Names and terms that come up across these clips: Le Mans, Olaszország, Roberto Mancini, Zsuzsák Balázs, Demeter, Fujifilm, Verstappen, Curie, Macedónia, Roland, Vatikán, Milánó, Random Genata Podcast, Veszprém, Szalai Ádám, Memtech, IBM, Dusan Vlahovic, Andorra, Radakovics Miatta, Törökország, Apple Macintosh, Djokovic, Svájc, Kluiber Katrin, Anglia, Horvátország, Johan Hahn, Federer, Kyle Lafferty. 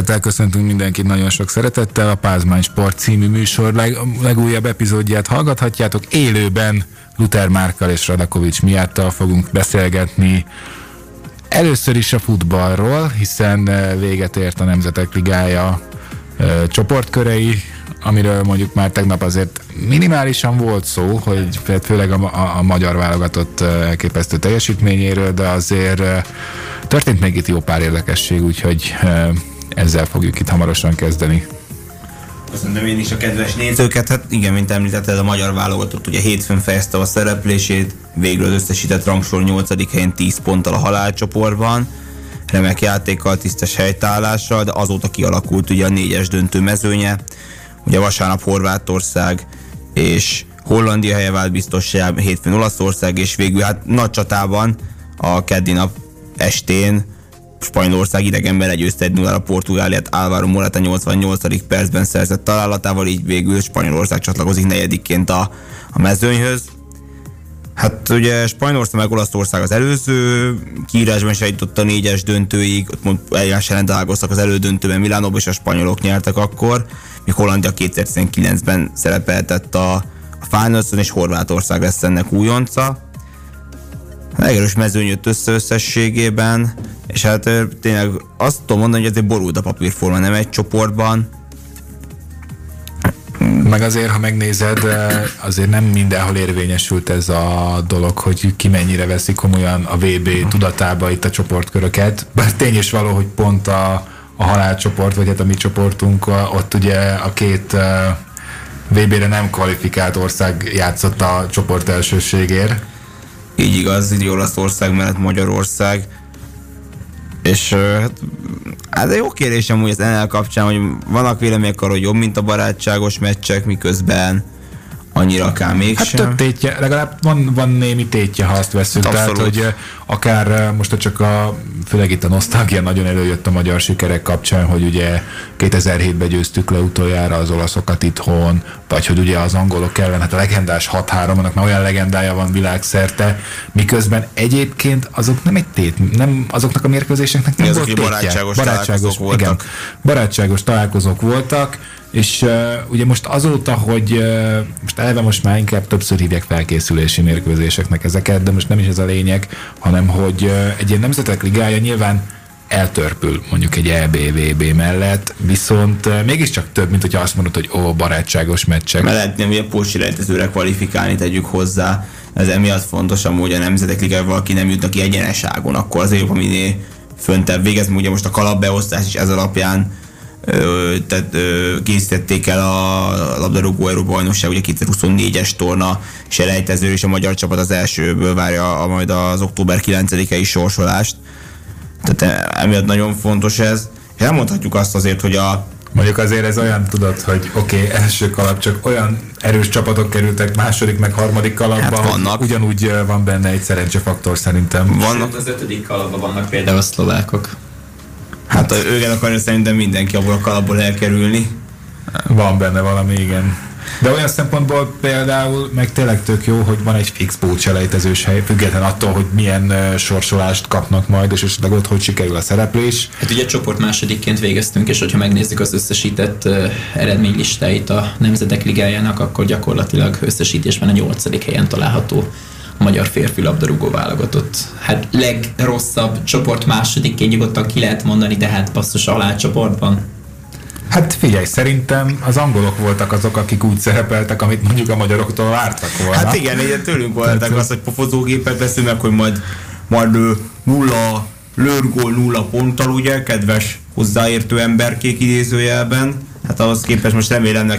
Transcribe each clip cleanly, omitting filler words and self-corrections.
Szeretettel köszöntünk mindenkit nagyon sok szeretettel. A Pázmány Sport című műsor legújabb epizódját hallgathatjátok. Élőben Luther Márkkal és Radakovics Miattal fogunk beszélgetni. Először is a futballról, hiszen véget ért a Nemzetek Ligája csoportkörei, amiről mondjuk már tegnap azért minimálisan volt szó, hogy főleg a magyar válogatott elképesztő teljesítményéről, de azért történt még itt jó pár érdekesség, úgyhogy ezzel fogjuk itt hamarosan kezdeni. Köszönöm én is a kedves nézőket, hát igen, mint említetted, a magyar válogatott ugye hétfőn fejezte a szereplését, végül az összesített rangsor 8. helyen 10 ponttal a halálcsoportban, remek játékkal, tisztes helytállással, de azóta kialakult ugye a 4-es döntő mezőnye. Ugye vasárnap Horvátország és Hollandia helye vált biztossá, hétfőn Olaszország, és végül hát nagy csatában a keddi nap estén Spanyolország idegenben legyőzte 1-0-ra Portugáliát, Álvaro Morata 88. percben szerzett találatával, így végül Spanyolország csatlakozik negyedikként a mezőnyhöz. Hát ugye Spanyolország meg Olaszország az előző kiírásban is eljutott a 4-es döntőig, ott eljárásen találkoztak az elődöntőben Milánóban, és a spanyolok nyertek akkor, míg Hollandia 2019-ben szerepeltett a Finalson, és Horvátország lesz ennek újonca. Megerős mezőny jött össze összességében, és hát tényleg azt tudom mondani, hogy azért borult a papírforma, nem egy csoportban. Meg azért, ha megnézed, azért nem mindenhol érvényesült ez a dolog, hogy ki mennyire veszi komolyan a VB tudatába itt a csoportköröket. Bár tény is való, hogy pont a halálcsoport, vagy hát a mi csoportunk, ott ugye a két VB-re nem kvalifikált ország játszott a csoport elsőségért. Így igaz, így Olaszország mellett Magyarország. És hát jó kérdésem úgy az NL kapcsán, hogy vannak vélemények arra, hogy jobb, mint a barátságos meccsek, miközben annyira akár mégsem. Hát több tétje, legalább van némi tétje, ha azt veszünk. Hát tehát, hogy akár most csak főleg itt a nosztalgia nagyon előjött a magyar sikerek kapcsán, hogy ugye 2007-ben győztük le utoljára az olaszokat itthon, vagy hogy ugye az angolok ellen, hát a legendás 6-3, annak már olyan legendája van világszerte, miközben egyébként azok nem egy tét, nem, azoknak a mérkőzéseknek nem volt tétje. Barátságos találkozók voltak, és ugye most azóta, hogy most eleve most már inkább többször hívják felkészülési mérkőzéseknek ezeket, de most nem is ez a lényeg, hanem hogy egy ilyen Nemzetek Ligája nyilván eltörpül mondjuk egy EB-VB mellett, viszont mégiscsak több, mint hogyha azt mondod, hogy barátságos meccsek. Mert lehetne ugye pótselejtezőre kvalifikálni, tegyük hozzá, ez emiatt fontos amúgy a Nemzetek Ligája, valaki nem jutna ki egyeneságon, akkor azért jobb, aminél föntebb végez, ugye most a kalapbeosztás is ez alapján készítették el a labdarúgó Európa-bajnokság, ugye 2024-es torna selejtező, és a magyar csapat az elsőből várja majd az október 9-i sorsolást. Tehát emiatt nagyon fontos ez. És elmondhatjuk azt azért, hogy mondjuk azért ez olyan, tudod, hogy oké, első kalap, csak olyan erős csapatok kerültek második meg harmadik kalapba, hát ugyanúgy van benne egy szerencsefaktor szerintem. Vannak az ötödik kalapban, vannak például a szlovákok. Hát őket akarja szerintem mindenki abból a kalapból elkerülni. Van benne valami, igen. De olyan szempontból például meg tényleg tök jó, hogy van egy fix pótselejtezős hely, független attól, hogy milyen sorsolást kapnak majd, és esetleg ott hogy sikerül a szereplés. Hát ugye a csoport másodikként végeztünk, és hogyha megnézzük az összesített eredménylistáit a Nemzetek Ligájának, akkor gyakorlatilag összesítésben a 8. helyen található a magyar férfi labdarúgó válogatott. Hát legrosszabb csoport másodikként nyugodtan ki lehet mondani, de hát basszus, a halálcsoportban. Hát figyelj, szerintem az angolok voltak azok, akik úgy szerepeltek, amit mondjuk a magyaroktól vártak volna. Hát igen, egyet tőlünk voltak azt, hogy pofozógépet veszünk meg, hogy majd nulla lőrgól nulla ponttal, ugye, kedves hozzáértő emberkék idézőjelben. Hát ahhoz képest most remélem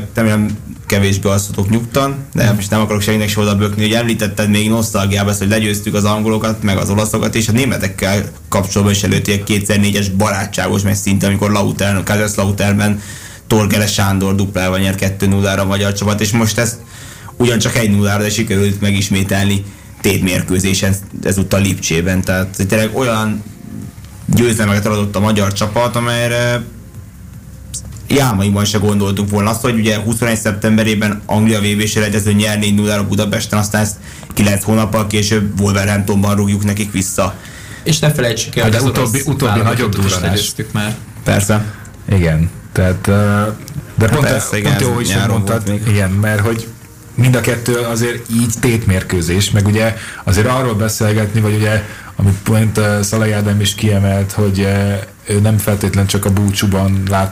kevésbé alszotok nyugtan, de most nem akarok senkinek se odabökni, hogy említetted még nosztalgiába ezt, hogy legyőztük az angolokat, meg az olaszokat, és a németekkel kapcsolatban is előtték 2004-es barátságos meccs szinte, amikor Kazahsztánban Torgere Sándor duplával nyer 2-0-ra a magyar csapat, és most ezt ugyancsak 1-0-ra, de sikerült megismételni tétmérkőzésen, ezúttal Lipcsében, tehát tényleg olyan győzelmeket adott a magyar csapat, amelyre álmaimban se gondoltunk volna azt, hogy ugye 21. szeptemberében Anglia VB-selejtezőn nyer 4-0-ra Budapesten, aztán ezt 9 hónappal később Wolverhamptonban rúgjuk nekik vissza. És ne felejtsük el, de utóbbi nagyobb durranást. Persze. Igen, tehát de pont, persze, igen, pont jó, hogy sem mondtad, igen, mert hogy mind a kettő azért így tétmérkőzés, meg ugye azért arról beszélgetni, vagy ugye, amit pont Szalai Ádám is kiemelt, hogy ő nem feltétlen csak a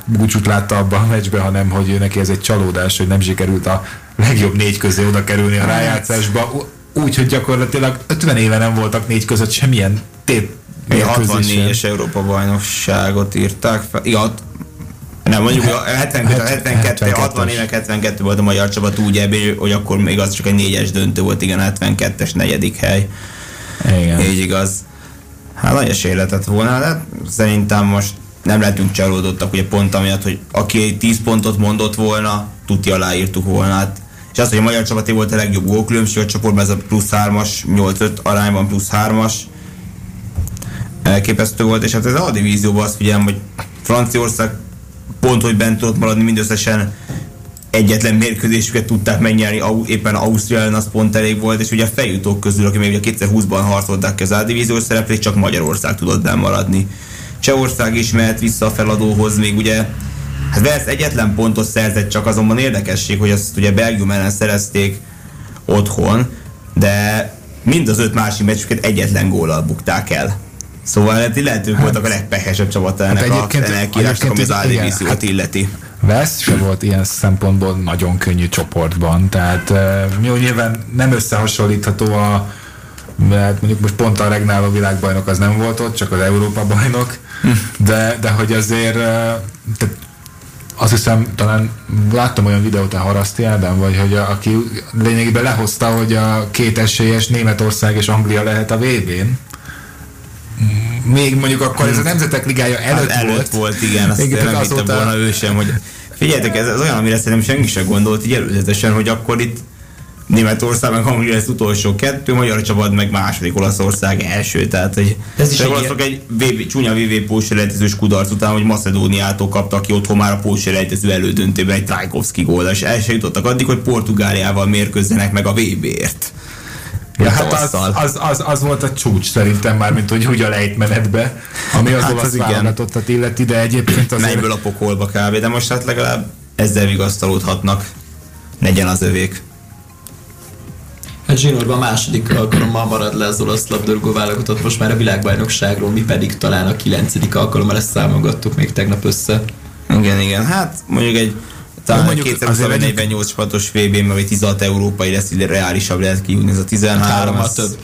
búcsút látta abban a meccsben, hanem hogy neki ez egy csalódás, hogy nem sikerült a legjobb négy közé oda kerülni a rájátszásba, úgy, hogy gyakorlatilag 50 éve nem voltak négy között semmilyen tétmérkőzésen. 64-es Európa-bajnokságot írták fel, igen, nem, mondjuk a 60 éve 72 volt a magyar csapat úgy EB, hogy akkor még az csak egy 4-es döntő volt, igen, 72-es negyedik hely. Igen. Így igaz. Hát nagy esély lehetett volna, de szerintem most nem lehetünk csalódottak, ugye pont amiatt, hogy aki 10 pontot mondott volna, tuti aláírtuk volna. Hát, és az, hogy a magyar csapaté volt a legjobb gólkülönbség a csoportban, ez a plusz 3-as, 8-5 arányban plusz 3-as elképesztő volt, és hát ez a divízióban azt figyelem, hogy Franciaország pont, hogy bent tudott maradni, mindösszesen egyetlen mérkőzésüket tudták megnyerni, éppen Ausztria ellen az pont elég volt, és ugye a feljutók közül, aki még ugye 2020-ban harcolták ki az A-divíziós szereplést, csak Magyarország tudott bennmaradni. Csehország is mehet vissza a feladóhoz, még ugye hát Velsz egyetlen pontot szerzett, csak azonban érdekesség, hogy azt ugye Belgium ellen szerezték otthon, de mind az 5 másik meccsüket egyetlen góllal bukták el. Szóval lehetők voltak a legpehesebb csapat ennek a elkírásnak, ami az A-divíziót illeti. Vesz se volt ilyen szempontból nagyon könnyű csoportban, tehát jó, nyilván nem összehasonlítható a, mert mondjuk most pont a regnáló világbajnok az nem volt ott, csak az Európa bajnok, de hogy azért azt hiszem, talán láttam olyan videót a Haraszti Ádám, vagy hogy aki lényegében lehozta, hogy a két esélyes Németország és Anglia lehet a VB-n. Még mondjuk akkor ez a Nemzetek Ligája előtt volt, igen, azt nem hittem volna ő sem, hogy figyeljetek, ez olyan, amire szerintem senki sem gondolt így előzetesen, hogy akkor itt Németország meg Anglia lesz utolsó kettő, magyar csapat meg második, Olaszország első, tehát hogy Olaszok egy csúnya VB pótselejtezős kudarc után, hogy Macedóniától kaptak ki otthon már a pótselejtező elődöntőben egy Trajkovszki góllal, és el se jutottak addig, hogy Portugáliával mérkőzzenek meg a VB-ért. Ja, hát az volt a csúcs szerintem már, mint hogy a lejtmenetbe, ami az olasz válogatottat illeti, de egyébként az... Melyből a pokolba kb. De most hát legalább ezzel vigasztalódhatnak. Legyen az övék. A zsinórban második alkalommal marad le az olasz labdarúgó válogatott most már a világbajnokságról, mi pedig talán a 9. alkalommal ezt számolgattuk még tegnap össze. Igen, hát mondjuk egy... Talán 248 csapatos VB-n, vagy 16 európai lesz, így reálisabb lehet kijutni, ez a 13. Hát több.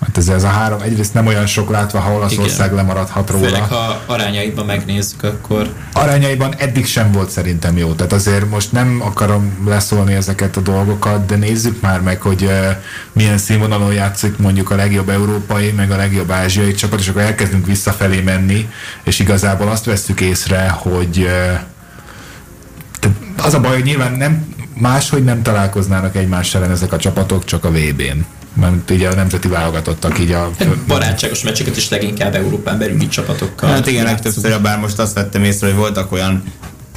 Hát ez a 3 egyrészt nem olyan sok látva, ha Olaszország lemaradhat róla. Főleg, ha arányaiban megnézzük, akkor... Arányaiban eddig sem volt szerintem jó. Tehát azért most nem akarom leszólni ezeket a dolgokat, de nézzük már meg, hogy milyen színvonalon játszik mondjuk a legjobb európai, meg a legjobb ázsiai csapat, és akkor elkezdünk visszafelé menni, és igazából azt vesszük észre, hogy... az a baj, hogy nyilván nem, máshogy nem találkoznának egymás ellen ezek a csapatok, csak a VB-n. Mert ugye a nemzeti válogatottak így a... Barátságos meccseket is leginkább Európán belüli csapatokkal. Hát igen, legtöbbször, bár most azt vettem észre, hogy voltak olyan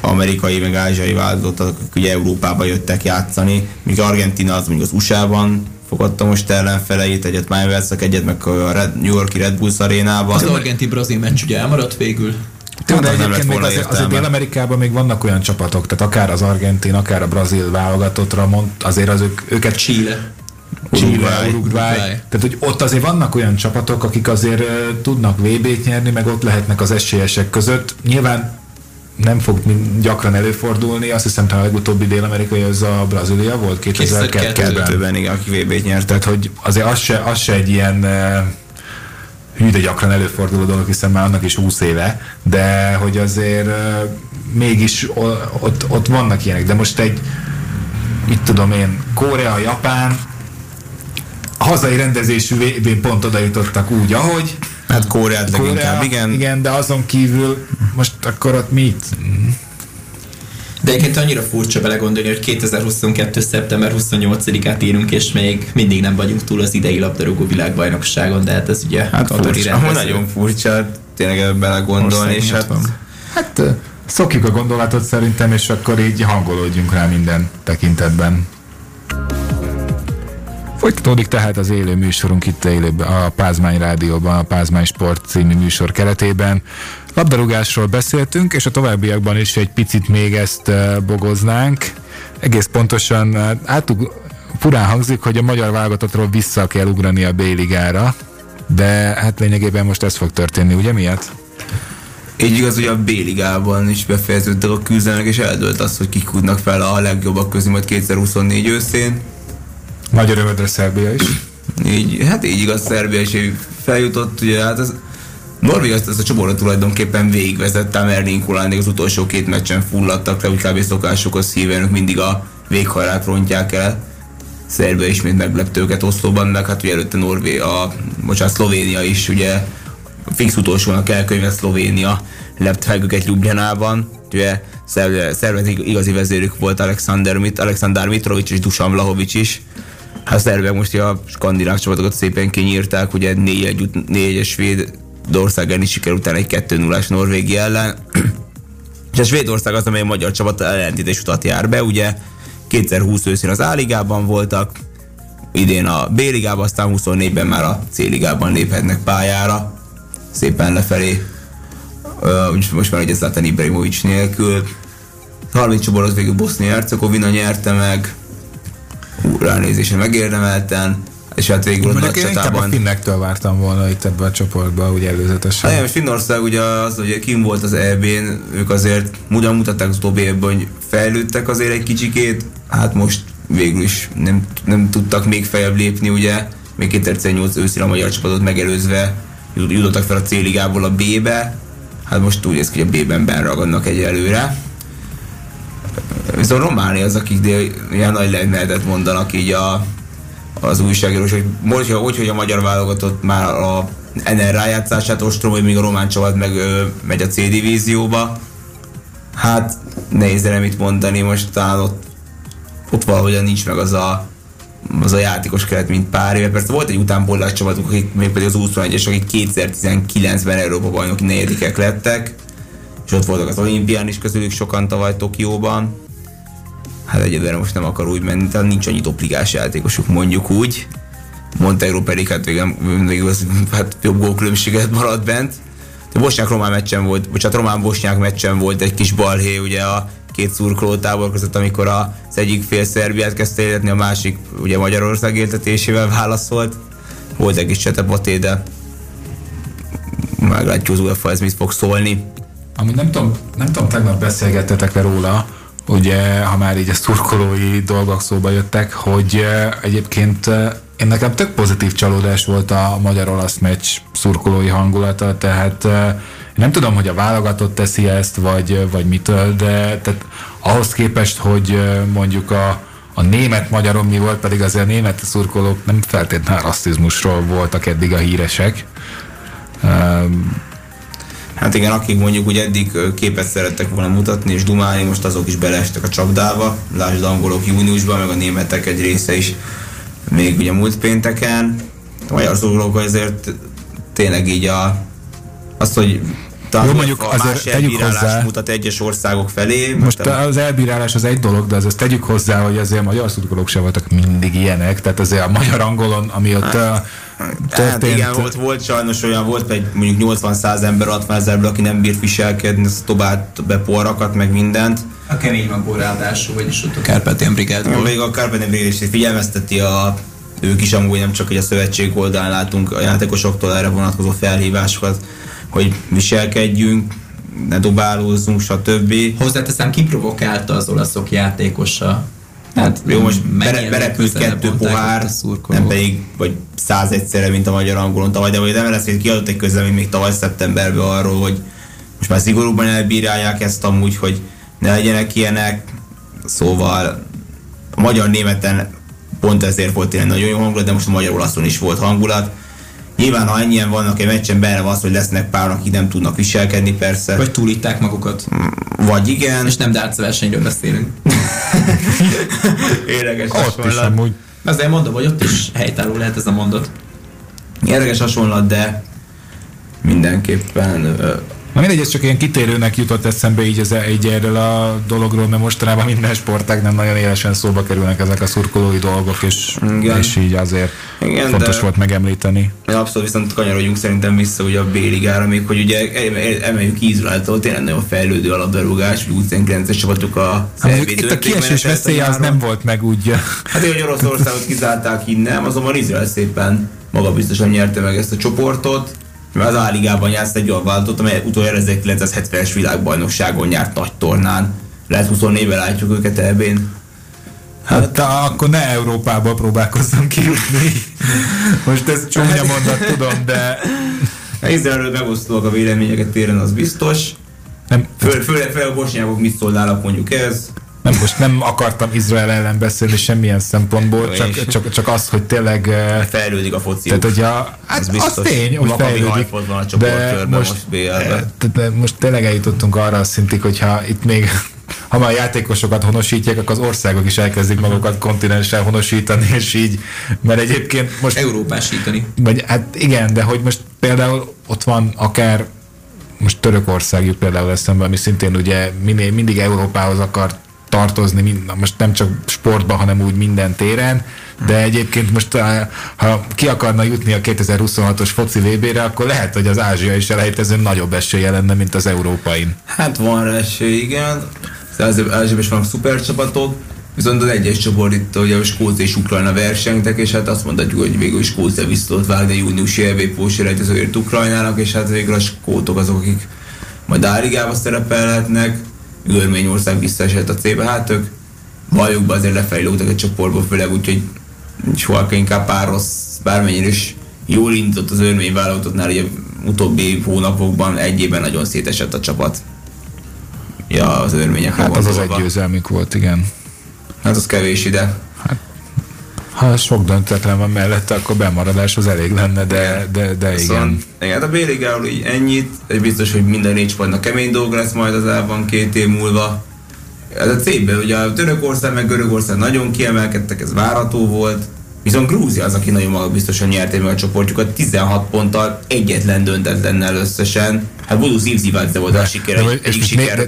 amerikai, meg ázsiai válogatottak, akik ugye Európába jöttek játszani. Még Argentina az mondjuk az USA-ban fogadta most ellenfeleit, egyet Miami-Velszak, egyet meg a New York-i Red Bulls arénában. Az argentin-brazil meccs ugye elmaradt végül. De egyébként azért Dél-Amerikában még vannak olyan csapatok, tehát akár az argentin, akár a brazil válogatottra mond, azért az őket Chile, Uruguay, tehát hogy ott azért vannak olyan csapatok, akik azért tudnak VB-t nyerni, meg ott lehetnek az esélyesek között. Nyilván nem fog gyakran előfordulni, azt hiszem, talán a legutóbbi dél-amerikai az a Brazília volt 2002-ben, igen, aki VB-t nyert. Tehát hogy azért az se egy ilyen hűde gyakran előforduló dolog, hiszen már annak is 20 éve, de hogy azért mégis ott vannak ilyenek, de most egy, mit tudom én, Korea, Japán, hazai rendezésű VB-n pont oda jutottak úgy, ahogy. Hát Koreát leginkább, igen. Igen, de azon kívül most akkor ott mit? De egyébként annyira furcsa belegondolni, hogy 2022. szeptember 28-át írunk, és még mindig nem vagyunk túl az idei labdarúgó világbajnokságon, de hát ez ugye... Hát furcsa, nagyon furcsa tényleg belegondolni, és hát szokjuk a gondolatot szerintem, és akkor így hangolódjunk rá minden tekintetben. Folytatódik tehát az élő műsorunk itt a Pázmány Rádióban, a Pázmány Sport című műsor keretében. Labdarúgásról beszéltünk, és a továbbiakban is egy picit még ezt bogoznánk. Egész pontosan, furán hangzik, hogy a magyar válogatottról vissza kell ugrani a B-ligára, de hát lényegében most ez fog történni, ugye miatt? Így igaz, hogy a B-ligában is befejeződött a küzdelmek, és eldőlt az, hogy kik húznak fel a legjobbak közül majd 2024 őszén. Nagy örömödre Szerbia is. Így, hát így igaz, Szerbia is feljutott, ugye hát az Norvégia ezt a csoportot tulajdonképpen végigvezette, Merlin Hollandig az utolsó két meccsen fulladtak le, úgy kb. Szokásokhoz híven, ők mindig a véghajlát rontják el. Szerbia ismét meglepte őket Oszlóban, meg hát ugye előtte Szlovénia is, ugye fix utolsónak elkönyve Szlovénia lept fel őket Ljubljanában. Ugye Szerbia igazi vezérük volt Aleksandar Mitrovic és Dusan Vlahovic is. Hát Szerbia most a skandináv csapatokat szépen kinyírták, ugye 4-1-es Svédország elleni siker után egy 2-0-ás Norvégia ellen. És a Svédország az, amely a magyar csapat ellentétes utat jár be, ugye 2020 őszén az A-ligában voltak, idén a B-ligában, aztán 24-ben már a C-ligában léphetnek pályára, szépen lefelé, most már ugye Zlatan Ibrahimović nélkül. 30 csoportot végül Bosznia-Hercegovina nyerte meg, ránézése megérdemelten, és hát végül a nagy csatában... Én finnektől vártam volna itt ebben a csoportban, ugye előzetesen. Hát, Finnország ugye az, hogy kim volt az EB-n, ők azért ugyan mutatták az utóbbi évben, hogy fejlődtek azért egy kicsikét, hát most végül is nem tudtak még feljebb lépni, ugye, még 2018 őszén a magyar csapatot megelőzve jutottak fel a C-ligából a B-be, hát most úgy néz ki, hogy a B-ben benragadnak egyelőre. Viszont Románia az, akik ilyen nagy lendületet mondanak így az újságírós, hogy most, hogy a magyar válogatott már a NR rájátszását ostrom, hogy még a román csapat meg megy a C-divízióba. Hát nehéz erre mit mondani, most talán ott valahogyan nincs meg az a játékos keret, mint pár éve. Persze volt egy utánpótlás csapatuk, akik még pedig az 21-es, akik 2019-ben Európa-bajnoki negyedikek lettek, és ott voltak az olimpián is közülük sokan tavaly Tokióban. Hát egyedülre most nem akar úgy menni, tehát nincs annyi topligás játékosuk, mondjuk úgy. Montenegro pedig hát végül hát jobb gólkülönbséget maradt bent. A román-bosnyák meccsen volt egy kis balhé, ugye a két szurkoló tábor között, amikor az egyik fél Szerbiát kezdte éltetni, a másik ugye Magyarország éltetésével válaszolt. Volt egy kis csetepaté, de meglátjuk az UEFA, ez mit fog szólni. Amit nem tudom, tegnap beszélgettetek le róla, ugye, ha már így a szurkolói dolgok szóba jöttek, hogy egyébként én nekem tök pozitív csalódás volt a magyar-olasz meccs szurkolói hangulata, tehát nem tudom, hogy a válogatott teszi ezt, vagy mitől, de tehát ahhoz képest, hogy mondjuk a német-magyarom mi volt, pedig azért a német szurkolók nem feltétlenül rasszizmusról voltak eddig a híresek. Hát igen, akik mondjuk úgy eddig képet szerettek volna mutatni és dumálni, most azok is beleestek a csapdába. Lásd angolok júniusban, meg a németek egy része is még ugye múlt pénteken. A magyar szurkolók azért tényleg így az, hogy talán más elbírálás mutat egyes országok felé. Most az elbírálás az egy dolog, de azért tegyük hozzá, hogy azért a magyar szurkolók sem voltak mindig ilyenek, tehát azért a magyar-angolon, ami ott... Hát igen, volt sajnos olyan, volt egy mondjuk 80-100 ember, 60 ezerből, aki nem bírt viselkedni, az dobált be porrakat, meg mindent. A kemény magó ráadásul, vagyis ott a Kárpátián brigádból. Végül a Kárpátián brigád is figyelmezteti ők is amúgy, nem csak hogy a szövetség oldalán látunk a játékosoktól erre vonatkozó felhívásokat, hogy viselkedjünk, ne dobálózzunk, stb. Hozzáteszem, kiprovokálta az olaszok játékosa. Hát, jó, most berepült 2 pohár, nem pedig, vagy 101-szerre, mint a magyar angolon tavaly, de vagy nem lesz, hogy kiadott egy közlemény még tavaly szeptemberben arról, hogy most már szigorúban elbírálják ezt amúgy, hogy ne legyenek ilyenek. Szóval a magyar-németen pont ezért volt tényleg nagyon jó hangulat, de most a magyar-olaszon is volt hangulat. Nyilván, ha ennyien vannak egy meccsen, benne van az, hogy lesznek pár, akik nem tudnak viselkedni, persze. Vagy túlítták magukat. Vagy igen. És nem darts versenyről beszélünk. Érdekes hasonlat. Azért mondom, hogy ott is helytálló lehet ez a mondat. Érdekes hasonlat, de mindenképpen... Na mindegy, ez csak ilyen kitérőnek jutott eszembe így erről a dologról, mert mostanában minden sportág nem nagyon élesen szóba kerülnek ezek a szurkolói dolgok, és így azért... Igen, fontos volt megemlíteni. Abszolút, viszont kanyarodjunk szerintem vissza ugye a B-ligára még, hogy ugye emeljük Izraeltól, tényleg nagyon fejlődő alapdarúgás, úgy 19-es csapatok a szervédőt. Itt a kiesés veszélye az nem volt meg úgy. Hát én, hogy Oroszországot kizárták innen, azonban Izrael szépen magabiztosan nyerte meg ezt a csoportot. Az A-ligában játszott egy olyan vállalatot, amely utoljára 1970-es világbajnokságon nyert nagy tornán. Lehet 24-ben látjuk őket EB-n. Hát akkor ne Európába próbálkozzam kijutni. Most ez csúnya mondat, tudom, de... Izraelről megosztóak a véleményeket téren, az biztos. Főleg a bosnyákok mit szólnának, mondjuk ez. Nem, most nem akartam Izrael ellen beszélni semmilyen szempontból, csak az, hogy tényleg... Fejlődik a fociuk. Tehát, hogy az tény, hogy fejlődik. De most tényleg eljutottunk arra a szintig, hogyha itt még... Ha már játékosokat honosítják, akkor az országok is elkezdik magukat kontinensen honosítani, és így, mert egyébként most... Európásítani. Vagy, hát igen, de hogy most például ott van akár most Törökország jut például eszembe, ami szintén ugye mindig Európához akar tartozni, most nem csak sportban, hanem úgy minden téren, de egyébként most ha ki akarna jutni a 2026-os foci VB-re, akkor lehet, hogy az ázsiai is elejtezőn nagyobb esélye lenne, mint az európain. Hát van rá esély, igen. Az Ázsiában is vannak szupercsapatok, viszont az egyes csoport itt, ugye a Skócia és Ukrajna versenytek, és hát azt mondhatjuk, hogy végül Skócia visszatott vágni a júniusi EB-pósi rejtezőért Ukrajnának, és hát végül a skótok azok, akik majd A-ligába szerepelhetnek. Görményország visszaesett a C-be, hát ők bajukban azért lefejlődtek a csoportból, főleg úgyhogy soha inkább pár rossz, bármennyire is jól indított az örmény válogatottnál, ugye utóbbi hónapokban egy évben nagyon szétesett a csapat. Ja, az örmények. Hát az egy győzelmük volt, igen. Hát az kevés ide. Hát, ha sok döntetlen van mellette, akkor bemaradás az elég lenne, de szóval, igen. Hát a B-ligáról így ennyit, és biztos, hogy minden négy csapatnak kemény dolga lesz majd az elban 2 év múlva. Ez a C-ben ugye a Törökország meg Görögország nagyon kiemelkedtek, ez várható volt. Viszont Grúzia az, aki nagyon magabiztosan nyerték meg a csoportjukat, 16 ponttal egyetlen döntetlennel összesen. Hát Budus Ivzivadze volt a sikere.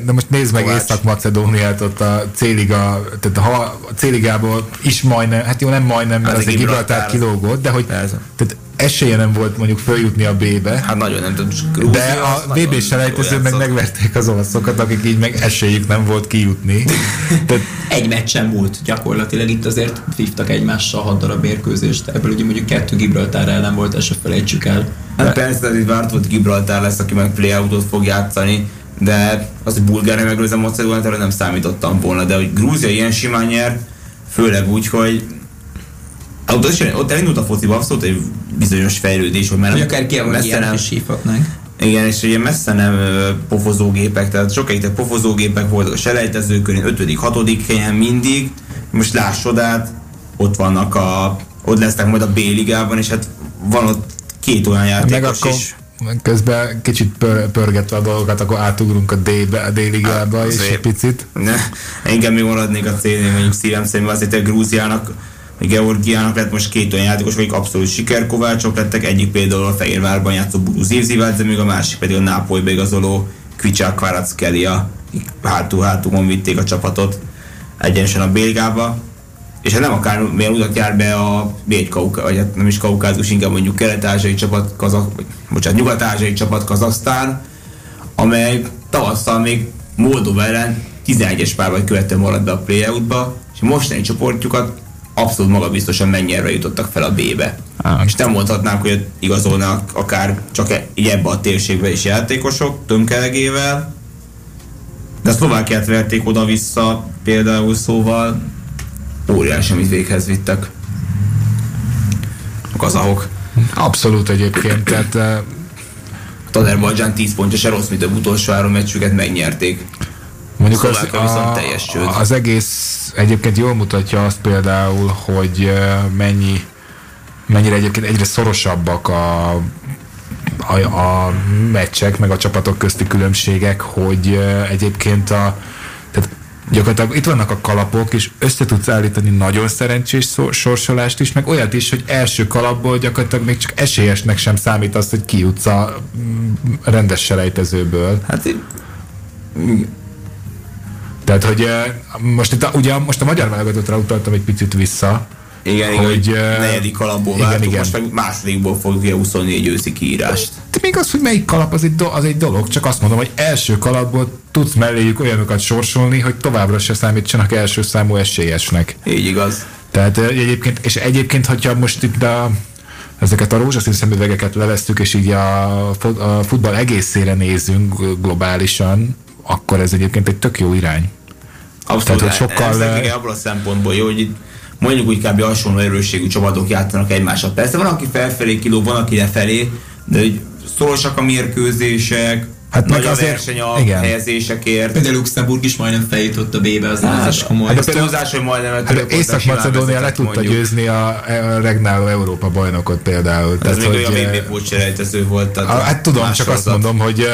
De most nézd meg Észak-Macedóniát, ott a C-liga, tehát a C-ligából is majdnem, hát jó nem majdnem, mert az egy Gibraltár kilógott, de hogy tehát esélye nem volt mondjuk följutni a B-be. Hát nagyon nem tudom. De a VB-selejtezőn meg megverték az olaszokat, akik így meg esélyük nem volt kijutni. Egy meccs sem volt gyakorlatilag, itt azért vívtak egymással 6 darab mérkőzést, ebből ugye mondjuk 2 Gibraltár ellen volt, és se felejtsük el. Hát persze, itt várt volt Gibraltár lesz, aki meg play-outot fog játszani, de az, hogy Bulgária megelőzi a Macedóniát, erre nem számítottam volna, de hogy Grúzia ilyen simán nyer, főleg úgy, hogy ott elindult a fociba, abszolút egy bizonyos fejlődés, hogy már akár ki, messze nem is hívhatnánk. Igen, és ugye messze nem pofozógépek, tehát sokáig pofozógépek voltak a selejtezőkörén, 5.-6. helyen mindig, most lássod át, ott lesznek majd a B-ligában, és hát van ott 2 olyan játékos is. Közben kicsit pörgetve a dolgokat, akkor átugrunk a D-ligába is egy picit. Engem még maradnék a C-nél, mondjuk szívem szemben azért a Grúziának, Georgiának lett most 2 olyan játékos, akik abszolút sikerkovácsok lettek, egyik például a Fehérvárban játszó Budus Ivzivadze, még a másik pedig a Nápolyba igazoló Kvicsák Kvaratskhelia, akik hátul-hátulon vitték a csapatot egyenesen a B-ligába. És hát nem akár milyen utat jár be a nem is kaukázus, inkább mondjuk kelet-ázsiai csapat, nyugat-ázsiai csapat Kazahsztán, amely tavasszal még Moldova ellen 11-es párban követően maradt be a play-outba, és mostani csoportjukat abszolút magabiztosan mennyire jutottak fel a B-be. És nem mondhatnánk, hogy igazolnak akár csak ebbe a térségbe is játékosok, tömkelegével, de a Szlovákiát verték oda-vissza például, szóval óriás, amit véghez vittek a kazahok. Abszolút egyébként, tehát a Azerbajdzsán 10 pontja se rossz, mint a utolsó 3 meccsüket megnyerték. Mondjuk az egész egyébként jól mutatja azt például, hogy mennyire egyébként egyre szorosabbak a meccsek, meg a csapatok közti különbségek, hogy egyébként gyakorlatilag itt vannak a kalapok, és össze tudsz állítani nagyon szerencsés sorsolást is, meg olyat is, hogy első kalapból gyakorlatilag még csak esélyesnek sem számít azt, hogy kijutsz a rendes selejtezőből. Hát tehát, hogy most a magyar válogatottra utaltam egy picit vissza, Igen, hogy negyedik kalapból váltunk, most meg másodikból fogja 24 őszi kiírást. De még az, hogy melyik kalap, az egy dolog, csak azt mondom, hogy első kalapból tudsz melléjük olyanokat sorsolni, hogy továbbra se számítsanak első számú esélyesnek. Így igaz. Tehát egyébként, és egyébként, hogyha most itt ezeket a rózsaszín szemüvegeket levesztük, és így a futball egészére nézünk globálisan, akkor ez egyébként egy tök jó irány. Abszolút, tehát, sokkal abban a szempontból jó, hogy itt mondjuk úgy kb. Hasonló erősségű csapatok játszanak egymással. Persze van, aki felfelé kiló, van, aki lefelé, de hogy szorosak a mérkőzések, hát nagy a verseny a helyezésekért. Például Luxemburg is majdnem feljutott a B-be, az nem az komoly. Hát a túlzás, hogy majdnem Észak-Macedónia le tudta győzni a regnáló Európa bajnokot például. Ez még olyan VB-pótcselejtező volt. Hát tudom, csak azt mondom, hogy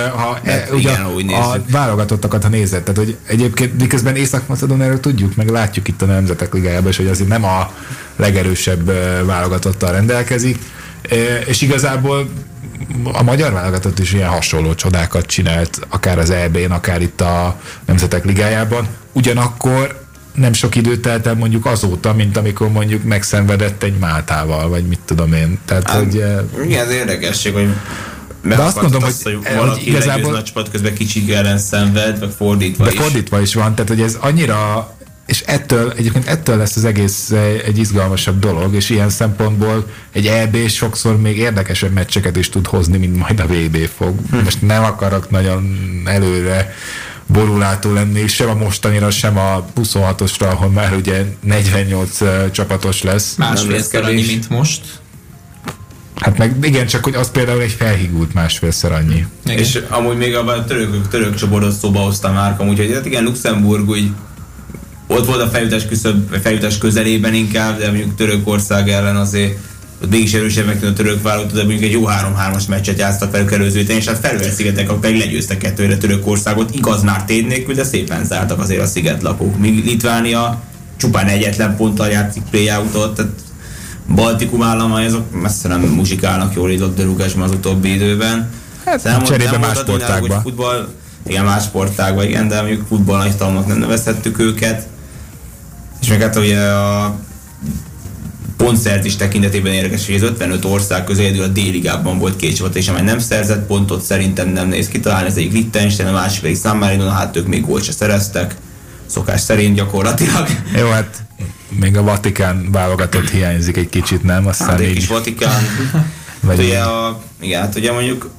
a válogatottakat ha nézett, tehát hogy egyébként miközben Észak-Macedóniáról tudjuk, meg látjuk itt a Nemzetek Ligájában is, hogy azért nem a legerősebb válogatottal rendelkezik, és igazából a magyar válogatott is ilyen hasonló csodákat csinált, akár az EB-n, akár itt a Nemzetek Ligájában. Ugyanakkor nem sok időt telt el mondjuk azóta, mint amikor mondjuk megszenvedett egy Máltával, vagy mit tudom én. Tehát, hogy, igen, ez érdekesség, hogy de azt mondom, hogy valaki igazából nagy csapat közben kicsit ellen szenved, meg fordítva is. De fordítva is van, tehát hogy ez annyira, és egyébként ettől lesz az egész egy izgalmasabb dolog, és ilyen szempontból egy EB sokszor még érdekesebb meccseket is tud hozni, mint majd a VB fog. Most nem akarok nagyon előre borulátó lenni, sem a mostanira, sem a 26-osra, ahol már ugye 48 csapatos lesz. Másfélszer annyi, mint most. Hát meg igen, csak hogy az például egy felhígult másfélszer annyi. Igen. És amúgy még a török csoportot szóba hoztam már, úgyhogy hát igen, Luxemburg úgy ott volt a feljutás közelében inkább, de mondjuk Törökország ellen azért ott mégis erősebbnek tűnt a török válogatott, de mondjuk egy jó 3-3-as meccset játszottak velük előző héten, és hát Feröer-szigetek, akik pedig legyőztek 2-1 Törökországot, igaz már tét nélkül, de szépen zártak azért a szigetlakók. Míg Litvánia csupán egyetlen ponttal játszik play-outot, tehát Baltikum államai azok messze nem muzsikálnak jól így labdarúgásban az utóbbi időben. Hát nem cserébe más sportágban. Igen, más sportágban, igen, de mondjuk futballnagytalmak nem nevezhettük őket. És meg hát ugye a pontszert is tekintetében érdekes, hogy az 55 ország közül egyedül a D-ligában volt két csapat, és amely nem szerzett pontot, szerintem nem néz ki talán, ez egyik Liechtenstein, a másik pedig San Marino, hát ők még gólt se szereztek, szokás szerint gyakorlatilag. Jó, hát még a Vatikán válogatott hiányzik egy kicsit, nem? Aztán hát egy kis Vatikán. Hát ugye igen, hát ugye mondjuk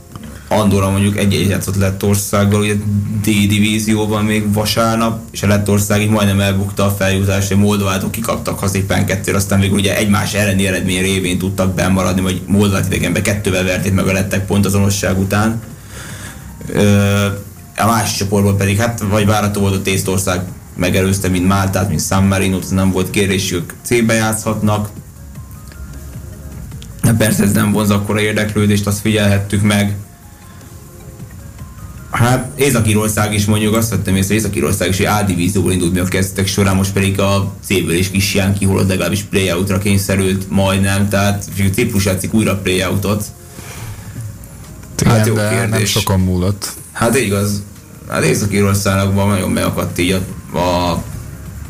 Andorra mondjuk egy-egy játszott Lettországgal, ugye D-divízióban még vasárnap, és a Lettország így majdnem elbukta a feljutást, hogy Moldovától kikaptak hazépen 2-re, aztán végül ugye egymás elleni eredmény révén tudtak bemaradni, vagy Moldovát idegenben 2-vel verték meg a lettek pont azonosság után. A másik csoportból pedig, hát vagy várható volt, a Észtország megelőzte, mint Máltát, mint San Marinót, nem volt kérés, ők C-be játszhatnak. Persze ez nem vonz akkora érdeklődést, azt figyelhettük meg. Hát Észak-Írország is, mondjuk azt vettem észre, hogy Észak-Írország is A-divízióból indult mi a kezdetek során, most pedig a C-ből is kis hiány kiholott, legalábbis play-outra kényszerült majdnem, tehát Ciprus játszik újra play-outot. Hát jó kérdés. Nem sokan múlott. Hát igaz. Hát Észak-Írországban nagyon megakadt így a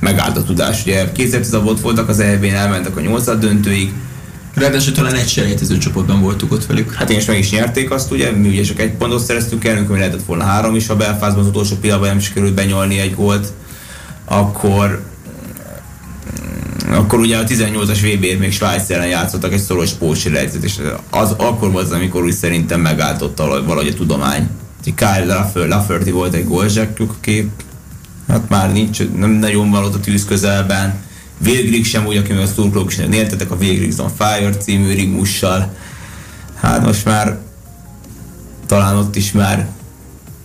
megállta tudás. Ugye 2010-ben voltak az EB-n, elmentek a 8-döntőig, ráadásul talán egy selejtező csoportban voltuk ott velük. Hát én is meg is nyerték azt, ugye, mi ugye csak egy pontot szereztünk el, amikor lehetett volna 3 is, ha Belfastban az utolsó pillanatban nem sikerült benyolni egy gólt, akkor ugye a 18-as VB-t még Svájc ellen játszottak egy szoros pótselejtezőt, és az akkor volt az, amikor úgy szerintem megáltott valahogy a tudomány. Kyle Lafferty volt egy gólzsákjuk, aki hát már nincs, nem nagyon van ott a tűz közelben. Végrig sem úgy, aki meg a szurkolók is nagyon éltetek a Végrigs on Fire című rigmussal. Hát most már talán ott is már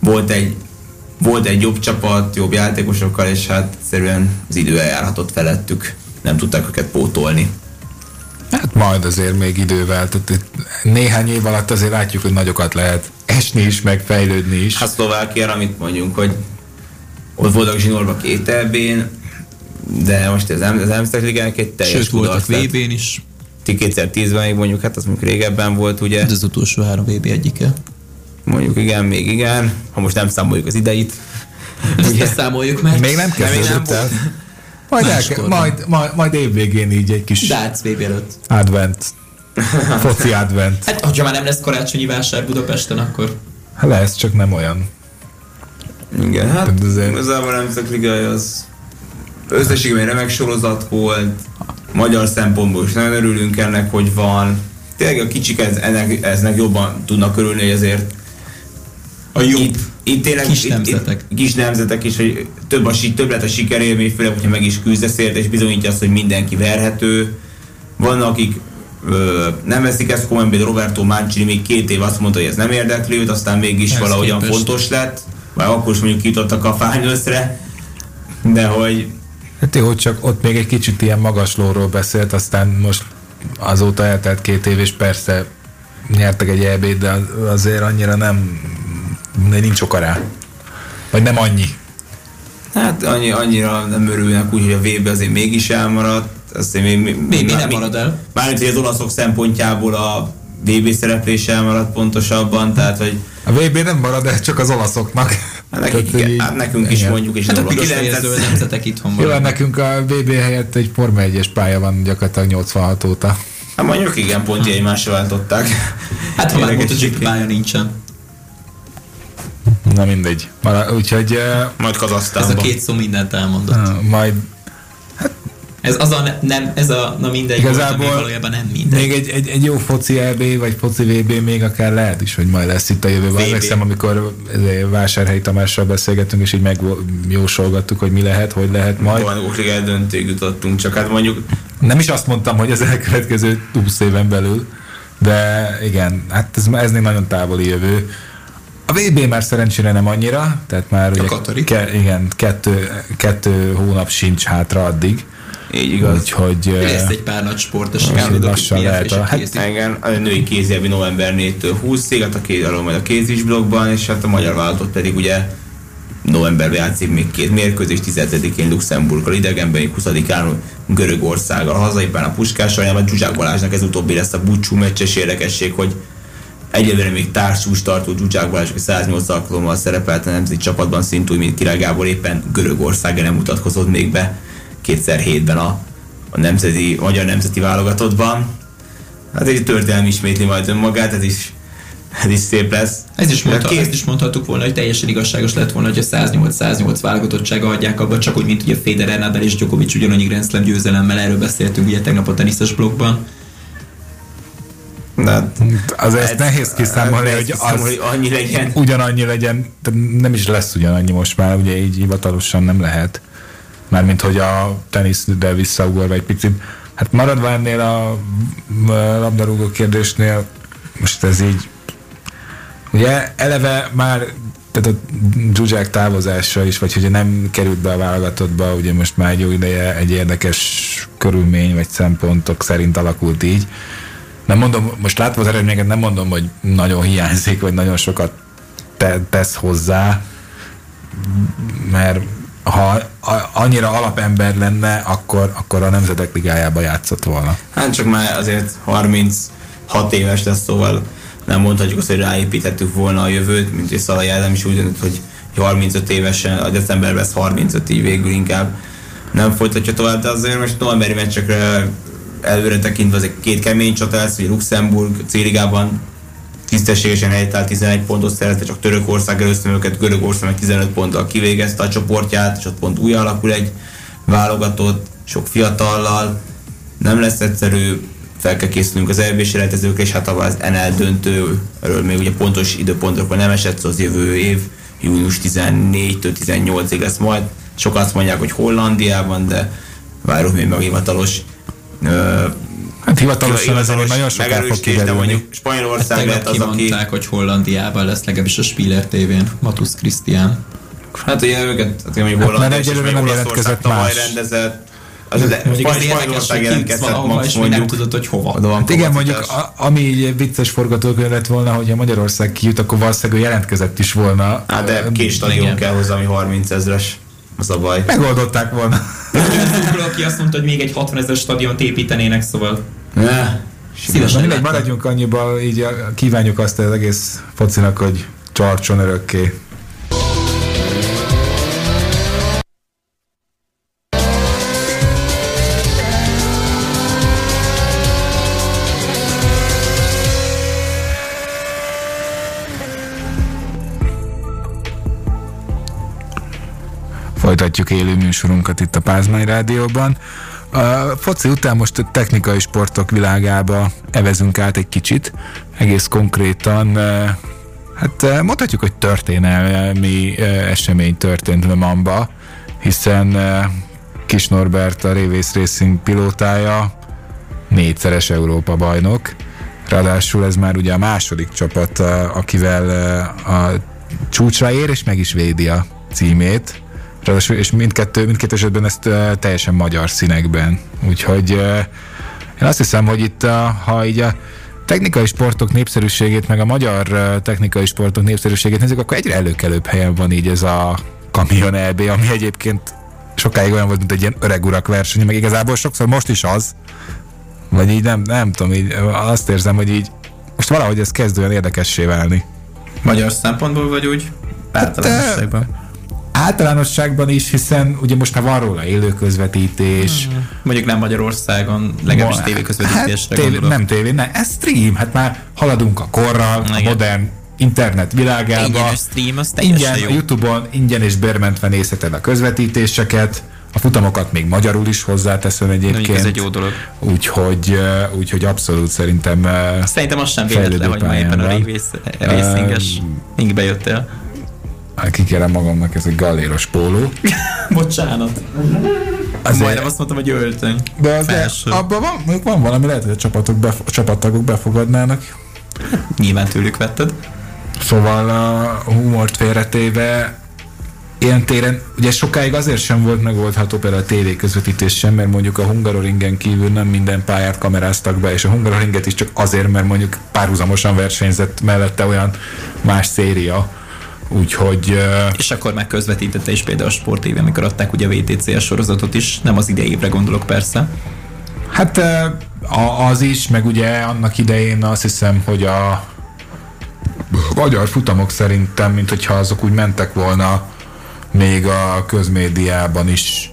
volt egy jobb csapat, jobb játékosokkal, és hát egyszerűen az idő eljárhatott felettük. Nem tudták őket pótolni. Hát majd azért még idővel, tehát néhány év alatt azért látjuk, hogy nagyokat lehet esni is, meg fejlődni is. Hát Szlovákiára amit mondjunk, hogy ott voltak zsinórba 2 EB-n, de most az Nemzetek Ligának egy teljes kudarc. Sőt, voltak VB-n is. 2010-ben még mondjuk, hát az mondjuk régebben volt, ugye. Ez az utolsó 3 VB egyike. Mondjuk igen, még igen. Ha most nem számoljuk az ideit. Ezt számoljuk meg. Még nem kezdődött el. Majd évvégén így egy kis Dác VB előtt. Advent. Foci advent. Hát, hogyha már nem lesz karácsonyi vásár Budapesten, akkor... Hát lesz, csak nem olyan. Igen, hát az a Nemzetek Ligája az összességében remek sorozat volt, magyar szempontból is nagyon örülünk ennek, hogy van. Tényleg a kicsik eznek jobban tudnak örülni, hogy ezért a jobb. Itt tényleg kis nemzetek is, hogy több lett a sikerélmény, főleg, hogyha meg is küzdesz érte, és bizonyítja azt, hogy mindenki verhető. Vannak, akik nem veszik ezt komolyan, például Roberto Mancini még 2 év azt mondta, hogy ez nem érdekli őt, aztán mégis ez valahogyan képest fontos lett. Már akkor is mondjuk kitottak a fányöszre, de hogy... Hát jó, csak ott még egy kicsit ilyen magaslóról beszélt, aztán most azóta eltelt 2 év, és persze nyertek egy EB-t, de azért annyira nem... nincs oka rá. Vagy nem annyi. Hát annyira nem örülnek úgy, hogy a VB azért mégis elmaradt. Azt hiszem, mi nem marad el? Mármint, hogy az olaszok szempontjából a VB szereplés elmaradt pontosabban, tehát, hogy... A VB nem marad el, csak az olaszoknak. Nekünk is mondjuk is. Hát a kilencező nemzetek itthon van. Jó, nekünk a VB helyett egy Forma 1-es pálya van gyakorlatilag 86 óta. Hát mondjuk igen, pont egymásra váltották. Hát ha már MotoGP pálya nincsen. Na mindegy. Úgyhogy... majd Kazahsztánban. Ez a két szó mindent elmondott. Majd... Hát, na mindegy. Igazából valójában nem mindegy. Még egy jó foci EB, vagy foci VB még akár lehet is, hogy majd lesz itt a jövőben. Emlékszem, amikor Vásárhelyi Tamással beszélgettünk, és így megjósolgattuk, hogy mi lehet, hogy lehet majd. Valókig eldöntőig jutottunk, csak hát mondjuk... Nem is azt mondtam, hogy az elkövetkező 20 éven belül, de igen, hát ez még nagyon távoli jövő. A VB már szerencsére nem annyira, tehát már ugye kettő hónap sincs hátra addig. Így igaz. Úgyhogy... Lesz egy pár nagy sportesemény, akik miért készítik. A női kézilabda november 4-től 20-ig, hát a kézilabda majd a kézisblogban, és hát a magyar válogatott pedig ugye novemberben játszik még 2 mérkőzés, 10-én Luxemburggal idegenben, 20-án Görögországgal, hazaiban a Puskás Alján, a Zsuzsák Balázsnak ez utóbbi lesz a búcsú meccs, és érdekesség, hogy egyelőre még társústartó Zsuzsák Balázs, aki 108 alkalommal szerepelt a nemzeti csapatban, szintúgy, mint Király Gábor, éppen Görögország nem mutatkozott még be 2007-ben a magyar nemzeti válogatottban. Hát egy történelem ismétli majd önmagát, ez is szép lesz. Ezt is mondhattuk volna, hogy teljesen igazságos lett volna, hogy a 108 válogatottsága adják abba, csak úgy, mint ugye Federer, Nadal és Djokovic ugyanannyi Grand Slam győzelemmel, erről beszéltünk ugye tegnap a teniszes blogban. Az ezt nehéz kiszámolni, hogy annyi legyen. Ugyanannyi legyen, nem is lesz ugyanannyi most már, ugye így hivatalosan nem lehet. Mármint, hogy a tenisz, de visszaugorva egy picit. Hát maradva ennél a labdarúgó kérdésnél, most ez így, ugye eleve már, tehát a Zsuzsák távozása is, vagy hogy nem került be a válogatottba, ugye most már egy jó ideje, egy érdekes körülmény, vagy szempontok szerint alakult így. Nem mondom, most látva az eredményeket, nem mondom, hogy nagyon hiányzik, vagy nagyon sokat tesz hozzá, mert ha annyira alapember lenne, akkor a Nemzetek Ligájába játszott volna. Hát csak már azért 36 éves lesz, szóval nem mondhatjuk azt, hogy ráépítettük volna a jövőt, mint egy Szalai Ádám is úgy döntött, hogy 35 évesen, a decemberben lesz 35, így végül inkább nem folytatja tovább, de azért most novemberi meccsekre előre tekintve az 2 kemény csata lesz, hogy Luxemburg C-ligában tisztességesen helytáll, 11 pontot szerezte, csak Törökország először őket, Görögország meg 15 ponttal kivégezte a csoportját, és ott pont újra alakul egy válogatott, sok fiatallal. Nem lesz egyszerű, fel kell készülnünk az EB-s selejtezőkre, és hát az NL döntő, erről még ugye pontos időpontokban nem esett, szóval az jövő év, június 14-től 18-ig lesz majd. Sokan azt mondják, hogy Hollandiában, de várjuk még meg hivatalos. Hát hivatalosan ez egy nagyon sokáig fog kiderülni. Spanyolország lett az, aki... Kimondták, hogy Hollandiában lesz, legalábbis a Spiller TV-n. Matusz Krisztián. Hát ugye őket, mondjuk Hollandia és Olaszország tavaly rendezett. Mondjuk az érdekes, hogy kint van ahova, és nem tudod, hogy hova. Igen, mondjuk ami vicces forgatókönyv lett volna, hogyha Magyarország kijut, akkor valószínűleg jelentkezett is volna. Hát de kés tanuljon kell hozzá, ami 30 000-es. Az a baj. Megoldották volna. Aki azt mondta, hogy még egy 60 000 stadiont építenének, szóval... Szívesen mindegy, maradjunk annyiban, így kívánjuk azt az egész focinak, hogy csartson örökké. folytatjuk élő műsorunkat itt a Pázmány Rádióban. A foci után most a technikai sportok világába evezünk át egy kicsit, egész konkrétan. Hát mondhatjuk, hogy történelmi esemény történt Le Mans-ba, hiszen Kis Norbert, a Révész Racing pilótája, 4-szeres Európa bajnok. Ráadásul ez már ugye a második csapat, akivel a csúcsra ér, és meg is védi a címét. Ráadásul, és mindkét esetben ezt teljesen magyar színekben. Úgyhogy én azt hiszem, hogy itt, ha így a technikai sportok népszerűségét, meg a magyar technikai sportok népszerűségét nézzük, akkor egyre előkelőbb helyen van így ez a Kamion EB, ami egyébként sokáig olyan volt, mint egy ilyen öreg urak verseny, meg igazából sokszor most is az, vagy így nem tudom, így azt érzem, hogy így most valahogy ez kezd olyan érdekessé válni. Magyar szempontból vagy úgy? Általánosságban is, hiszen ugye most már van róla élőközvetítés. Mondjuk nem Magyarországon, legalábbis tévéközvetítésre gondolok. Nem tévé, ez stream, hát már haladunk a korral, a modern internet világába. Ingyenes stream, az teljesen jó. A YouTube-on ingyen és bérmentve nézheted a közvetítéseket, a futamokat még magyarul is hozzáteszem egyébként. Ez egy jó dolog. Úgyhogy abszolút szerintem az sem véletlen, hogy ma éppen a révész még bejöttél. Kikérem magamnak, ez egy galléros póló. Bocsánat. Majdnem azt mondtam, hogy öltöny. De abban van valami, lehet, hogy a csapattagok befogadnának. Nyilván tőlük vetted. Szóval a humort félretéve ilyen téren, ugye sokáig azért sem volt megoldható például a TV közvetítés sem, mert mondjuk a Hungaroringen kívül nem minden pályát kameráztak be, és a Hungaroringet is csak azért, mert mondjuk párhuzamosan versenyzett mellette olyan más széria. Úgyhogy... És akkor meg közvetítette is például a Sport TV, amikor adták ugye a WTCR sorozatot is, nem az idei évre gondolok persze. Hát az is, meg ugye annak idején azt hiszem, hogy a magyar futamok szerintem, mint hogyha azok úgy mentek volna még a közmédiában is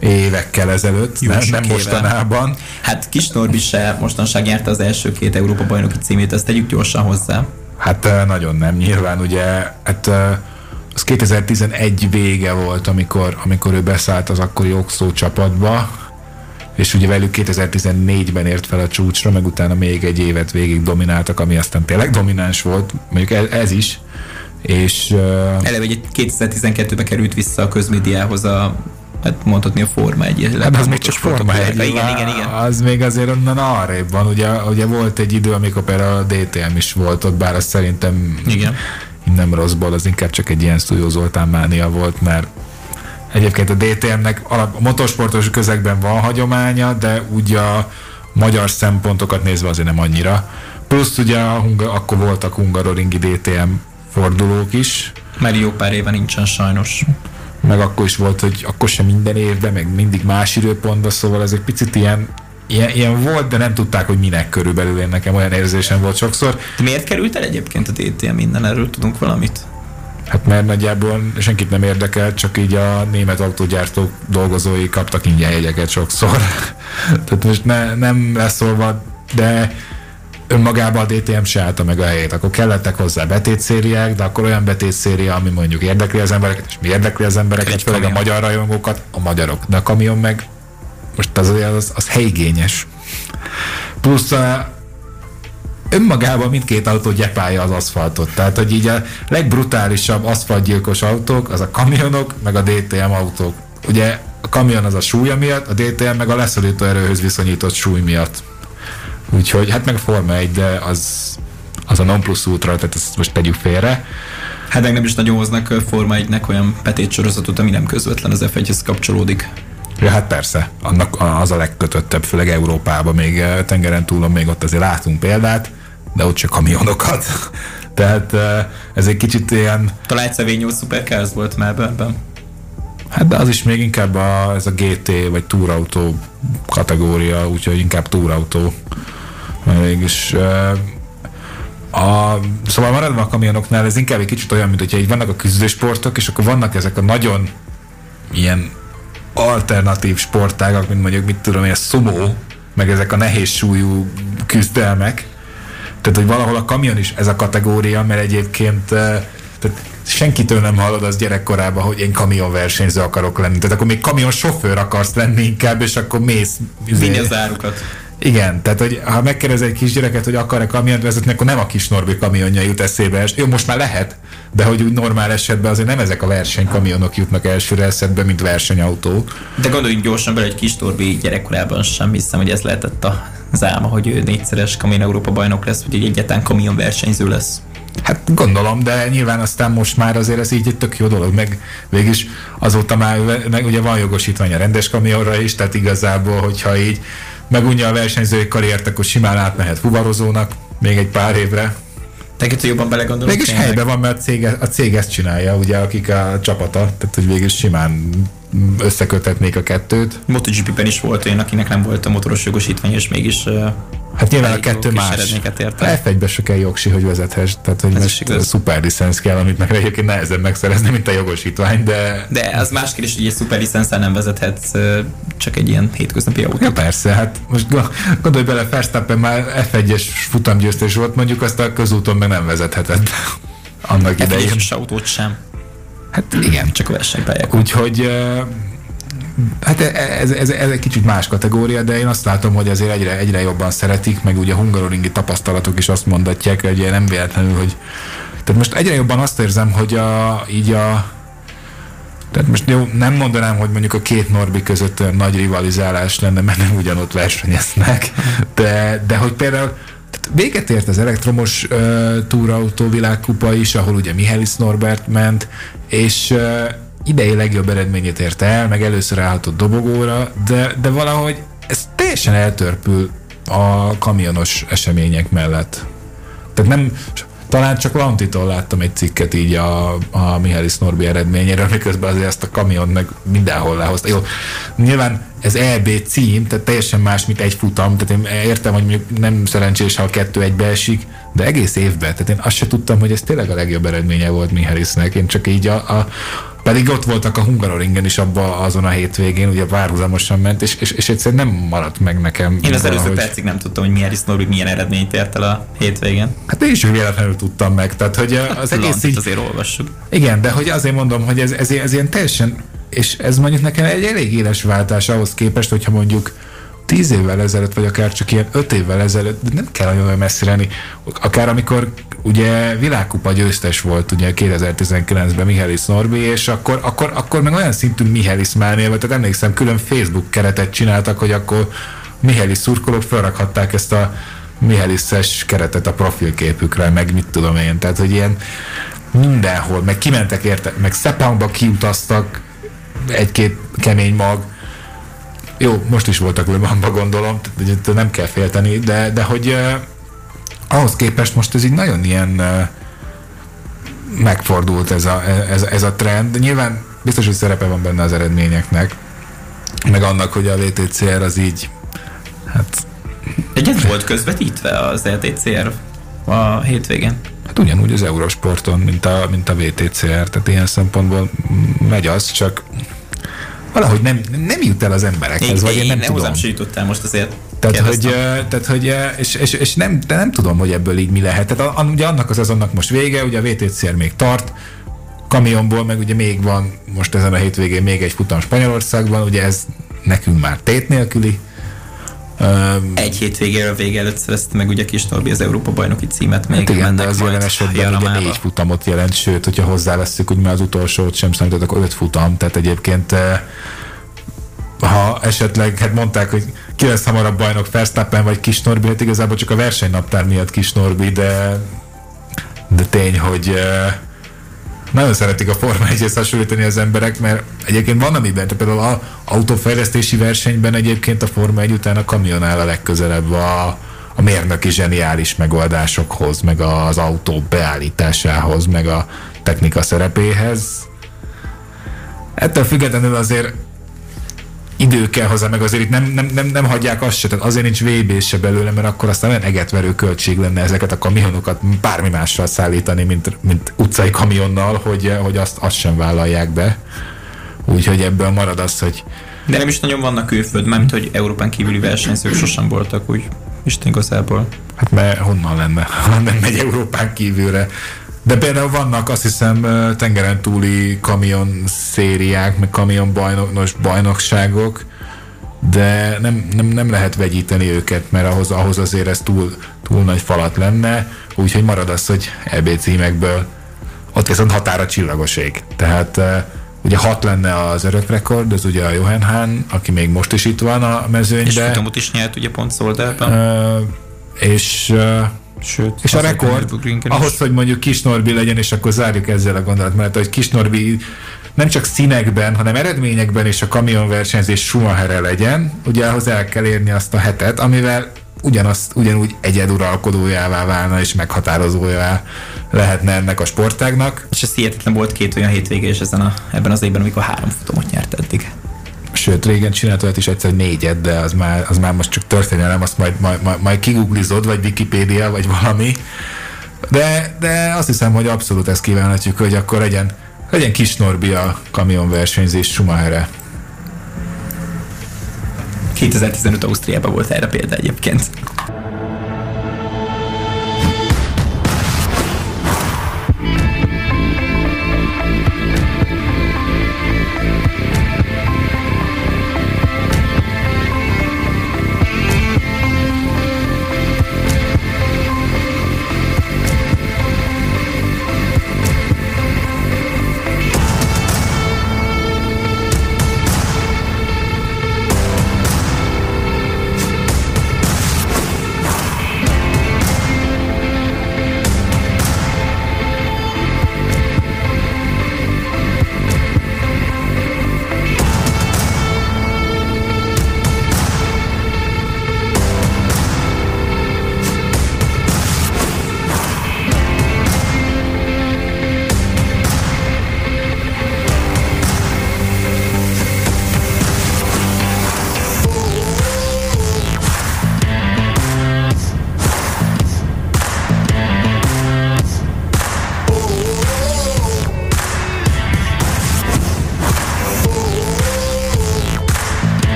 évekkel ezelőtt, nem mostanában. Hát Kis Norbi se mostanság nyerte az első 2 Európa bajnoki címét, ezt tegyük gyorsan hozzá. Hát nagyon nem, nyilván ugye, hát az 2011 vége volt, amikor ő beszállt az akkori Okszó csapatba, és ugye velük 2014-ben ért fel a csúcsra, meg utána még egy évet végig domináltak, ami aztán tényleg domináns volt, mondjuk ez is. És eleve egy 2012-ben került vissza a közmédiához a, hát mondhatni a Forma 1. Hát az még csak Forma 1. Igen. Az még azért onnan arrébb van. Ugye volt egy idő, amikor például a DTM is volt ott, bár az szerintem igen. Nem rosszból, az inkább csak egy ilyen Szújó Zoltán mánia volt, mert egyébként a DTM-nek a motorsportos közegben van hagyománya, de ugye a magyar szempontokat nézve azért nem annyira. Plusz ugye akkor voltak hungaroringi DTM fordulók is. Mert jó pár éve nincsen sajnos. Meg akkor is volt, hogy akkor sem minden évben, meg mindig más időpontban, szóval ez egy picit ilyen volt, de nem tudták, hogy minek körülbelül, én nekem olyan érzésem volt sokszor. De miért került el egyébként a DTM innen? Erről tudunk valamit? Hát mert nagyjából senkit nem érdekelt, csak így a német autógyártók dolgozói kaptak ingyen jegyeket sokszor. Tehát most nem leszólva, de önmagában a DTM se állta meg a helyét. Akkor kellettek hozzá betétszériák, de akkor olyan betétszéria, ami mondjuk érdekli az embereket, és mi érdekli az embereket, főleg a magyar rajongókat, a magyarok. De a kamion meg most az helyigényes. Plusz önmagában mindkét autó gyepálja az aszfaltot. Tehát, hogy így a legbrutálisabb aszfaltgyilkos autók, az a kamionok, meg a DTM autók. Ugye a kamion az a súlya miatt, a DTM meg a leszorító erőhöz viszonyított súly miatt. Úgyhogy, hát meg a Forma 1, de az a non plus ultra, tehát ezt most tegyük félre. Hát meg nem is nagyon hoznak Forma 1-nek olyan petétsorozatot, ami nem közvetlen az F1-hez kapcsolódik. Ja, hát persze, annak az a legkötöttebb, főleg Európában, még tengeren túlon, még ott azért látunk példát, de ott csak kamionokat. Tehát ez egy kicsit ilyen... Talán egyszer V8 Supercars volt már bőrben. Hát de az is még inkább ez a GT vagy túrautó kategória, úgyhogy inkább túrautó. Mégis, szóval maradva a kamionoknál ez inkább egy kicsit olyan, mint hogyha így vannak a küzdősportok, és akkor vannak ezek a nagyon ilyen alternatív sportágak, mint mondjuk mit tudom én, a szumó, meg ezek a nehéz súlyú küzdelmek. Tehát, hogy valahol a kamion is ez a kategória, mert egyébként tehát senkitől nem hallod az gyerekkorában, hogy én kamionversenyző akarok lenni. Tehát akkor még kamionsofőr akarsz lenni inkább, és akkor mész. Vinni az árukat. Igen, tehát hogy ha megkérdez egy kisgyereket, hogy akar-e kamiont vezetni, akkor nem a Kis Norbi kamionja jut eszébe. Jó, most már lehet, de hogy úgy normál esetben azért nem ezek a versenykamionok jutnak elsőre eszedbe, mint versenyautók. De gondoljunk gyorsan bele, hogy Kis Norbi gyerekkorában sem hiszem, hogy ez lehetett az álma, hogy ő 4-szeres kamion Európa bajnok lesz, vagy egyáltalán kamionversenyző lesz. Hát gondolom, de nyilván aztán most már azért ez így egy tök jó dolog, meg végülis azóta már meg ugye van jogosítvány a rendes kamionra is, tehát igazából, hogyha így megunja a versenyzői karriert, akkor simán átmehet fuvarozónak még egy pár évre. Neked jobban belegondolok. Mégis helyben van, mert a cég ezt csinálja, ugye, akik a csapata, tehát hogy végül simán összeköthetnék a kettőt. MotoGP-ben is volt olyan, akinek nem volt a motoros jogosítvány, és mégis... Hát nyilván a kettő más. F1-ben se kell jogsi, hogy vezethess, tehát hogy most szuperlicensz kell, amit meg egyébként nehezebb megszerezni, mint a jogosítvány, de... De az más kérdés, hogy egy szuperlicenszel nem vezethetsz csak egy ilyen hétköznapi autót. Ja, persze, hát most gondolj bele, Verstappen már F1-es futamgyőztes volt, mondjuk azt a közúton meg nem vezethetett annak idején. F1-es autót sem. Hát igen, csak a versenypályák. Úgyhogy... Hát ez egy kicsit más kategória, de én azt látom, hogy azért egyre jobban szeretik, meg ugye a hungaroringi tapasztalatok is azt mondatják, hogy nem véletlenül, hogy... Tehát most egyre jobban azt érzem, hogy tehát most jó, nem mondanám, hogy mondjuk a két Norbi között nagy rivalizálás lenne, mert nem ugyanott versenyeznek, de hogy például véget ért az elektromos túrautó világkupa is, ahol ugye Michelisz Norbert ment, és... idei legjobb eredményét érte el, meg először állhatott dobogóra, de valahogy ez teljesen eltörpül a kamionos események mellett. Tehát nem, talán csak Lantitól láttam egy cikket így a Michelisz Norbi eredményéről, miközben azért ezt a kamion meg mindenhol lehozta. Jó, nyilván ez EB cím, tehát teljesen más, mint egy futam, tehát én értem, hogy mondjuk nem szerencsés, ha a kettő egybe esik, de egész évben, tehát én azt se tudtam, hogy ez tényleg a legjobb eredménye volt Michelisznek, én csak így pedig ott voltak a Hungaroringen is abban azon a hétvégén, ugye párhuzamosan ment, és egyszerűen nem maradt meg nekem. Én az előző percig nem tudtam, hogy Michelisz Norbi milyen eredményt ért el a hétvégén. Hát én is véletlenül tudtam meg, tehát hogy az egész Lantit így... azért olvassuk. Igen, de hogy azért mondom, hogy ez ilyen teljesen, és ez mondjuk nekem egy elég éles váltás ahhoz képest, hogyha mondjuk 10 évvel ezelőtt, vagy akár csak ilyen 5 évvel ezelőtt, de nem kell nagyon messzire lenni. Akár amikor ugye világkupa győztes volt ugye 2019-ben Michelisz Norbi, és akkor meg olyan szintű Michelisz mánia volt, tehát emlékszem, külön Facebook keretet csináltak, hogy akkor Michelisz szurkolók felrakhatták ezt a Micheliszes keretet a profilképükre, meg mit tudom én, tehát hogy ilyen mindenhol, meg kimentek érte, meg Szepangba kiutaztak egy-két kemény mag. Jó, most is voltak Lőbamba, gondolom, nem kell félteni, de hogy ahhoz képest most ez így nagyon ilyen megfordult ez a trend. Nyilván biztos, hogy szerepe van benne az eredményeknek, meg annak, hogy a WTCR az így, hát... Egyet volt közvetítve az WTCR a hétvégén? Hát ugyanúgy az Eurosporton, mint a WTCR, tehát ilyen szempontból megy az, csak... Valahogy nem jut el az emberekhez, vagy én nem tudom. Én hozzám se jutottál most azért. És nem tudom, hogy ebből így mi lehet. Tehát ugye annak annak most vége, ugye a WTCR még tart, kamionból meg ugye még van most ezen a hétvégén még egy futam Spanyolországban, ugye ez nekünk már tét nélküli. Egy hétvégéről vége előtt szerezte meg ugye Kis Norbi az Európa-bajnoki címet, még hát igen, mennek az majd esetben ugye 4 futamot jelent, sőt, hogyha hozzáveszünk, hogy már az utolsót sem számított, akkor 5 futam, tehát egyébként ha esetleg, hát mondták, hogy ki lesz hamarabb bajnok, Verstappen vagy Kis Norbi, hát igazából csak a versenynaptár miatt Kis Norbi, de tény, hogy nagyon szeretik a Forma 1-hez hasonlítani az emberek, mert egyébként van amiben, tehát például az autófejlesztési versenyben egyébként a Forma 1 után a kamion áll a legközelebb a mérnöki zseniális megoldásokhoz, meg az autó beállításához, meg a technika szerepéhez. Ettől függetlenül azért idő kell hozzá, meg azért itt nem hagyják azt se, tehát azért nincs VB se belőle, mert akkor aztán olyan egetverő költség lenne ezeket a kamionokat bármi mással szállítani, mint utcai kamionnal, hogy azt sem vállalják be. Úgyhogy ebből marad az, hogy... De nem is nagyon vannak külföld, mármint, hogy Európán kívüli versenyzők sosem voltak úgy, Isten igazából. Hát mert honnan lenne, ha nem megy Európán kívülre. De például vannak, azt hiszem, tengeren túli kamion szériák, meg kamion bajnokságok, de nem lehet vegyíteni őket, mert ahhoz azért ez túl nagy falat lenne, úgyhogy marad az, hogy EB címekből ott viszont határa csillagos ég. Tehát ugye 6 lenne az örök rekord, az ugye a Johan Hahn, aki még most is itt van a mezőnyben. És futamot is nyert ugye pont Szoldában. Sőt, és a rekord, ahhoz, hogy mondjuk Kis Norbi legyen, és akkor zárjuk ezzel a gondolat, mert hogy Kis Norbi nem csak színekben, hanem eredményekben és a kamionversenyzés Schumacher-e legyen, ugye ahhoz el kell érni azt a hetet, amivel ugyanúgy egyeduralkodójává válna és meghatározójává lehetne ennek a sportágnak. És ez hihetetlen volt, 2 olyan hétvége is ebben az évben, amikor 3 futamot nyert eddig. Sőt, régen csinált olyat is egyszer 4-et, de az már most csak történelem, azt majd kiguglizod, vagy Wikipédia, vagy valami. De azt hiszem, hogy abszolút ezt kívánhatjuk, hogy akkor legyen Kis Norbi a kamionversenyzés Schumacher-e. 2015 Ausztriában volt erre példa egyébként.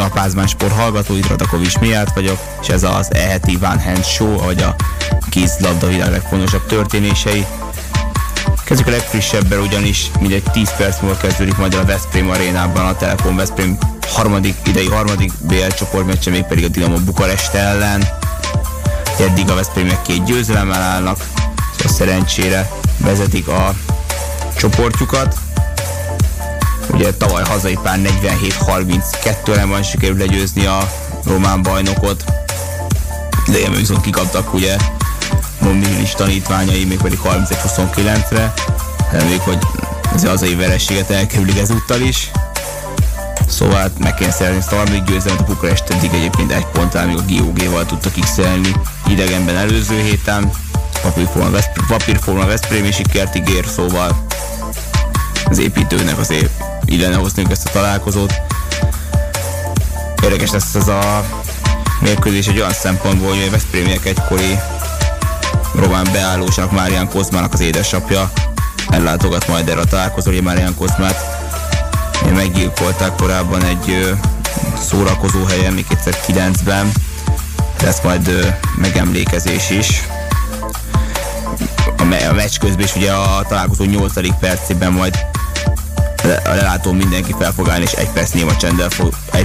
A Pázmány Sport hallgatóit, Radakovics Miatta vagyok, és ez az e-heti One Hand Show, ahogy a kézilabda világ legfontosabb történései. Kezdjük a legfrissebben, ugyanis mindegy 10 perc múlva kezdődik majd a Veszprém arénában a Telekom Veszprém idei harmadik BL csoportmeccse, még pedig a Dinamo Bukarest ellen. Eddig a Veszprémnek 2 győzelemmel állnak, szóval szerencsére vezetik a csoportjukat. Ugye tavaly hazai pár 47-32-ben sikerült legyőzni a román bajnokot. Idején viszont kikaptak ugye Michelisz tanítványai, még pedig 31-29-re. Reméljük, hogy az hazai vereséget elkerülik ezúttal is. Szóval meg kéne szerezni ezt a harmadik győzelmet, a Bukarest eddig egyébként 1 ponttal, még a GOG-val tudtak x-elni idegenben előző héten. Papírforma veszprémi sikert ígér, szóval az építőnek azért illene hoznunk ezt a találkozót. Érdekes lesz ez a mérkőzés egy olyan szempontból, hogy a veszprémiek egykori román beállósának, Márián Kozmának az édesapja ellátogat majd erre a találkozóra, hogy Márián Kozmát meggyilkolták korábban egy szórakozó helyen, még 2009-ben. Lesz majd megemlékezés is. A meccs közben is ugye a találkozó 8. percében majd a lelátón mindenki fel fog állni, és 1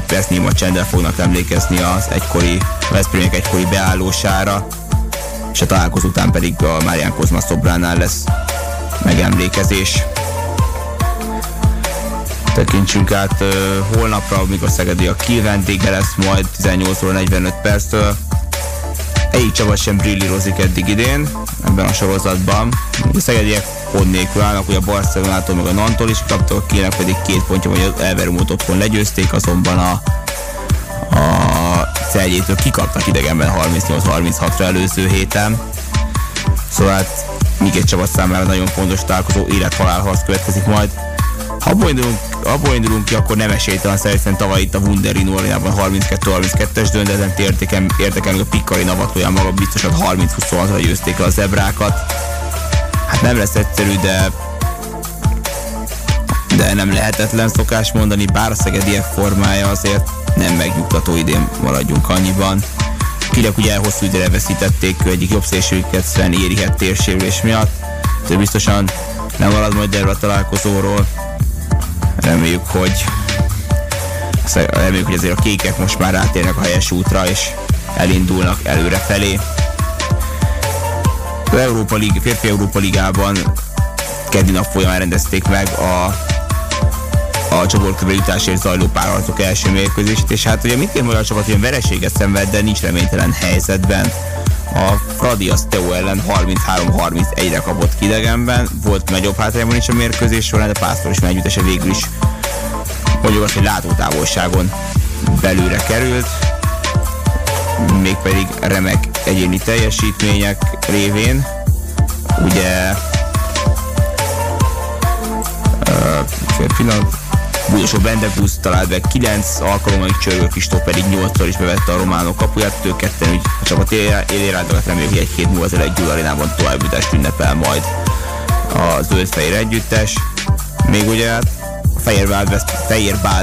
perc néma csenddel fognak emlékezni az Veszprémnek egykori beállósára, és a találkozó után pedig a Márián Kozma szobránál lesz megemlékezés. Tekintsünk át holnapra, amikor Szegedi a Kiel vendége lesz majd 18:45-től. Egyik csapat sem brillírozik eddig idén ebben a sorozatban. A szegediek pont nélkül állnak, ugye a Barcelonától meg a Nantól is kaptak, a Kielnek pedig 2 pontja, vagy az Elverumot otthon legyőzték, azonban a Celjétől kikaptak idegenben 38-36-ra előző héten. Szóval hát még egy csapat számára nagyon fontos találkozó, élet-halálharc következik majd. Ha boldogunk abból indulunk ki, akkor nem esélytelen szerintem tavaly itt a Wunderino arénában 32-32-es dönt, de ezen érdekel a Pikarina Vatóján maga biztosan 30-26-ra győzték le a zebrákat. Hát nem lesz egyszerű, de nem lehetetlen szokás mondani, bár a szegediek formája azért nem megnyugtató, idén maradjunk annyiban. Kirek ugye hosszú időre veszítették egyik jobb szélsőjüket Sven Érihett térsérülés miatt, de biztosan nem marad majd erről a találkozóról. Reméljük, hogy azért a kékek most már rátérnek a helyes útra és elindulnak előre felé. Az férfi Európa Ligában keddi nap folyamán rendezték meg a csoportkörbe jutásért zajló párharcok első mérkőzését, és hát ugye mindkét magyar csapat ilyen vereséget szenved, de nincs reménytelen helyzetben. A Fradi az Steaua ellen 33-31-re kapott ki idegenben, volt nagyobb hátrányban is a mérkőzés során, de Pásztor is együttese végül is mondjuk azt, hogy látótávolságon belőle került, mégpedig remek egyéni teljesítmények révén. Ugye Bújosó Bendegúz talált be 9 alkalommal, így Csörgő Kristóf pedig 8-szor is bevette a románok kapuját, ők ketten úgy a csapat élére álltak, reméljük, hogy egy hét múlva az egy Gyula arénában továbbjutást ünnepel majd a zöldfehér együttes. Még ugye a Fehérbál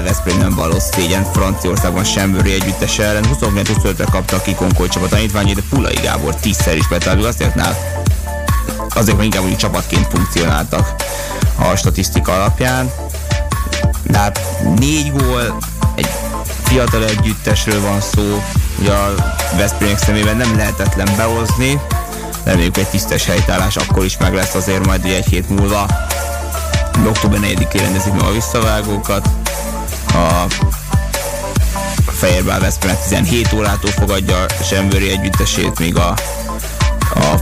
Veszprém nem valós szégyen Franciaországban Sembőri együttes ellen 29-25-re kapta a kikonkoly csapat tanítványait, de Pulai Gábor 10-szer is betálljuk, azért már inkább úgy csapatként funkcionáltak a statisztika alapján. De hát 4 gól, egy fiatal együttesről van szó, ugye a Veszprémek szemében nem lehetetlen behozni. Reméljük, egy tisztes helytállás akkor is meg lesz azért majd egy hét múlva. Október 4-én rendezik meg a visszavágókat. A Fehérbál Veszprémek 17 órától fogadja a Sembőri együttesét, még a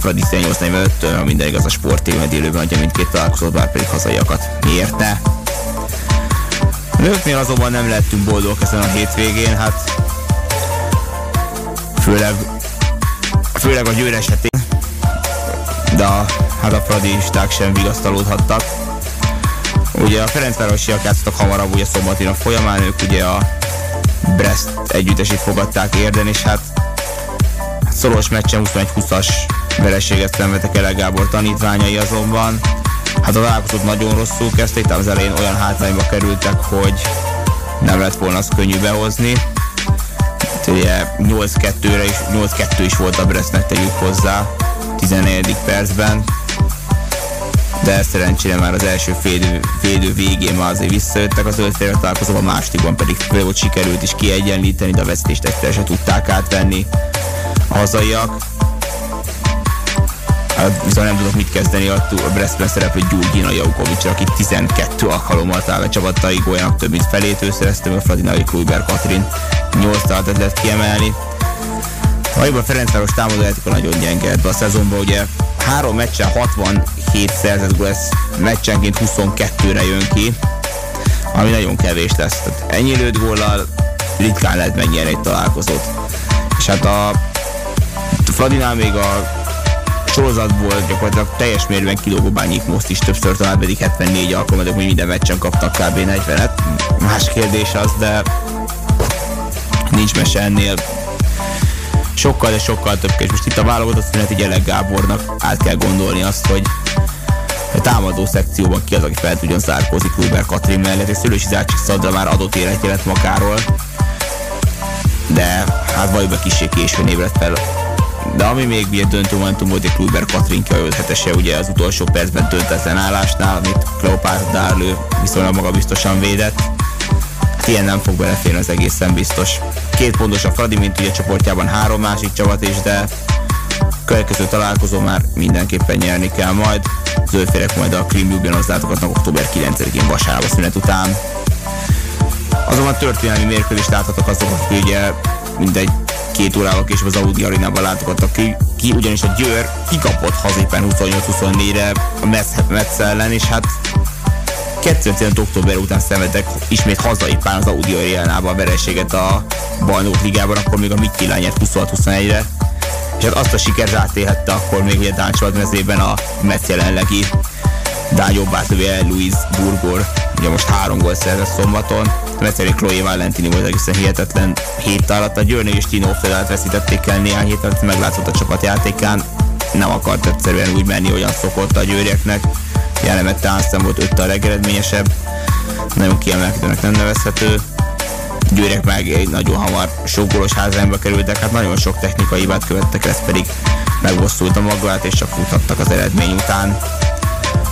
Fradi 18-45-től, minden igaz a sportévben délőben adja mindkét találkozót, bár pedig hazaiakat érte. A nőknél azonban nem lettünk boldogok ezen a hétvégén, hát főleg a Győr esetén, de hát a fradisták sem vigasztalódhattak. Ugye a Ferencvárosiak játszottak hamarabb, ugye szombatin a folyamán, ők ugye a Brest együttesét fogadták Érden, és hát szoros meccsen 21-20-as vereséget szenvedtek el Gábor tanítványai azonban. Hát a találkozót nagyon rosszul kezdték, tehát az elején olyan hátrányba kerültek, hogy nem lett volna az könnyű behozni. Ugye 8-2 is volt a Brestnek, tegyük hozzá 14. percben. De szerencsére már az első félidő végén már azért visszajöttek az ötfélre találkozóban, a másodikban pedig félből sikerült is kiegyenlíteni, de a vesztést egyszer se tudták átvenni a hazaiak. Hát viszont nem tudok mit kezdeni a Brestben szereplő Gyurgyina Jaukovicsra, aki 12 alkalommal talál a csapatai góljának több mint felét ő szerezte, a Fradinai Kluiber Katrin 8 találatot lehet kiemelni. A jobban Ferencváros támadójátéka nagyon gyengedve a szezonban, ugye 3 meccsen 67 szerzett gól, ez meccsenként 22-re jön ki, ami nagyon kevés lesz. Tehát ennyi lőtt góllal ritkán lehet megnyerni egy találkozót. És hát a Fradinál még a sorozatból gyakorlatilag teljes mérben kilógobányik most is többször, talán pedig 74 alkalmatok, hogy minden meccsen kaptak kb. 40-et. Más kérdés az, de nincs mese ennél. Sokkal, de sokkal több, és most itt a válogatott szünet, így Elek Gábornak át kell gondolni azt, hogy a támadó szekcióban ki az, aki fel tudjon zárkózni Kluber Katrin mellett, és Szőlősi Zácsik Szabdra már adott életje lett magáról, de hát valójában kissé későn ébredt fel. De ami még ilyen döntő momentum volt, egy Kluiber Katrinka 5-7-ese ugye az utolsó percben döntetlen állásnál, amit Kleopász Dárlő viszonylag magabiztosan védett. Hát ilyen nem fog beleférni az egészen biztos. 2 pontos a Fradi, mint ugye csoportjában 3 másik csapat is, de következő találkozó már mindenképpen nyerni kell majd. Zöldférek majd a Krim Jugenoz látogatnak október 9-én vasárnap a szünet után. Azonban történelmi mérkőzést láthatok azok, akik ugye mindegy 2 órával később az Audi Arénában látogattak ki, ugyanis a Győr kikapott hazépen 28-24-re a Metz ellen, és hát 2015. október után szenvedtek ismét hazai pár az Audi Arénában a vereséget a Bajnok Ligában, akkor még a Mitchell nyert 26-21-re, és hát azt a sikert rátélhette akkor még a Dán csapat mezében a Metz jelenlegi Dányóbbá tövé Luis Burgor, ugye most 3 gólt szerzett szombaton. Egyszerűen Chloé Valentini volt egészen hihetetlen héttel alatt. A Győrnő és Tino Fedelt veszítették el néhány hét alatt, meglátszott a csapatjátékán. Nem akart egyszerűen úgy menni, olyan szokott a győrieknek. Jellemett Tánszem volt 5 a legeredményesebb. Nagyon kiemelkedőnek nem nevezhető. Győrek meg egy nagyon hamar sok gólos hátrányba kerültek, hát nagyon sok technikai hibát követtek, ez pedig megbosszult a magát, és csak futottak az eredmény után.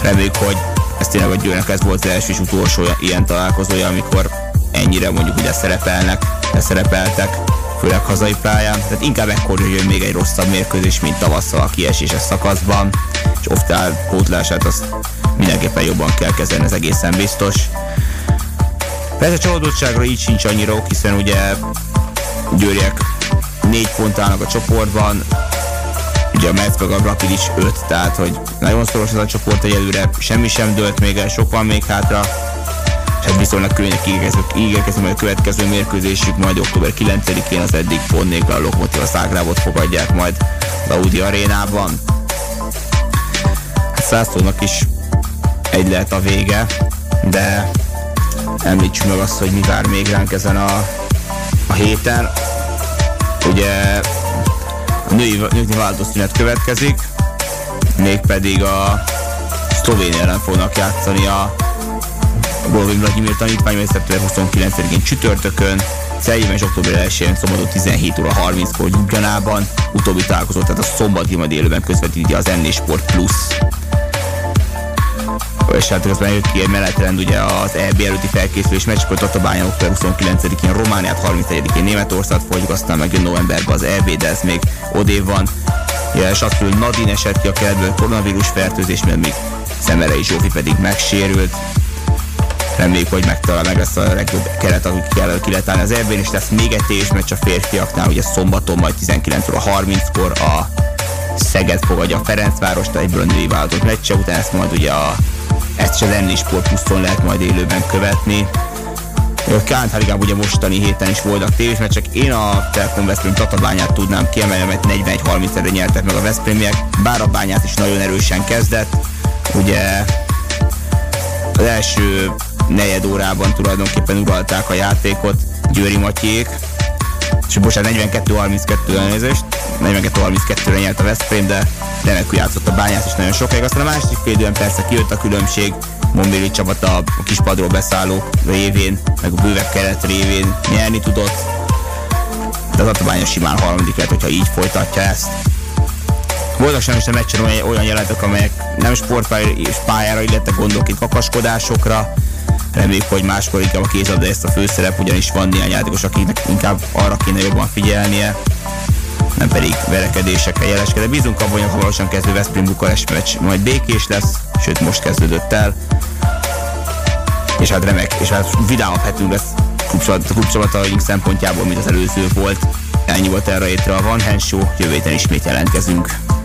Reméljük, hogy ez tényleg a Győrnek ez volt az első és utolsó ilyen találkozója, amikor ennyire mondjuk ugye szerepeltek, főleg hazai pályán. Tehát inkább ekkor jön még egy rosszabb mérkőzés, mint tavasszal a kieséses szakaszban, és Oftál pótlását azt mindenképpen jobban kell kezelni, ez egészen biztos. Persze csalódottságra így sincs annyira ok, hiszen ugye győriek 4 pont állnak a csoportban, ugye a Metz meg a Rapid is 5, tehát hogy nagyon szoros ez a csoport, egyelőre semmi sem dőlt még el, sok van még hátra, és hát viszonylag különnek ígérkezik, majd a következő mérkőzésük majd október 9-én az eddig pont nélkül a Lokomotiva Zágrávot fogadják majd az Audi arénában. Hát Szászlónak is egy lehet a vége, de említsük meg azt, hogy mi vár még ránk ezen a héten. Ugye a női váltószünet következik, mégpedig a Szlovénia ellen fognak játszani a Wolverhampton tanítvány, mert szeptember 29-én csütörtökön, Szerbiában és október 1-én szombaton 17:30-kor Ljubljanában. Utóbbi találkozó, tehát a szombati majd élőben közvetíti az NN Sport Plus. És hát közben jött ki egy menetrend ugye az EB előtti felkészülés meccskor, Tatabányán október 29-én Romániát, 31-én Németország fogjuk, aztán megjön novemberben az EB, de ez még odév van. És azt mondja, hogy Nadine esett ki a keretből koronavírus fertőzés, mert még Szemerei Zsófi pedig megsérült. Reméljük, hogy megtalál meg lesz a legjobb keret, akik kell ki lehet állni az EB-n, és lesz még egy téves meccs a férfiaknál, ugye szombaton majd 19:30-kor a Szeged fogadja a Ferencvárost, egyből a női válogatott meccse után, ezt majd ugye ezt is az Enni Sport Pluszon lehet majd élőben követni. A Kánthárigában ugye mostani héten is voltak tévés, mert csak én a Telekom Veszprém Tatabányát tudnám kiemelni, mert 41-30-re nyertek meg a veszprémiek, bár a Bányát is nagyon erősen kezdett. Ugye az első negyed órában tulajdonképpen uralták a játékot Győri Matyék, és bocsánat, 42-32-re nyert a Veszprém, de remekül játszott a Bányász is nagyon sokáig. Aztán a második fél időn persze kijött a különbség, Monbéli csapata a kispadról beszállók révén, meg a bővebb keret révén nyerni tudott, de az Tatabánya simán harmadik lett, hogyha így folytatja ezt. Voltak sajnos a meccsen olyan jelentek, amelyek nem sportpályára, illetve gondolok itt kakaskodásokra. Reméljük, hogy máskor inkább a kézlabda ezt a főszerep, ugyanis van néhány játékos, akiknek inkább arra kéne jobban figyelnie, nem pedig verekedésekkel jeleskedve. Bízunk abban, hogy hamarosan kezdő Veszprém Bukarest meccs majd békés lesz, sőt most kezdődött el. És hát remek, és hát vidámabb hetünk lesz klubcsapataink szempontjából, mint az előző volt. Ennyi volt erre a hétre a Van Henshow, jövő héten ismét jelentkezünk.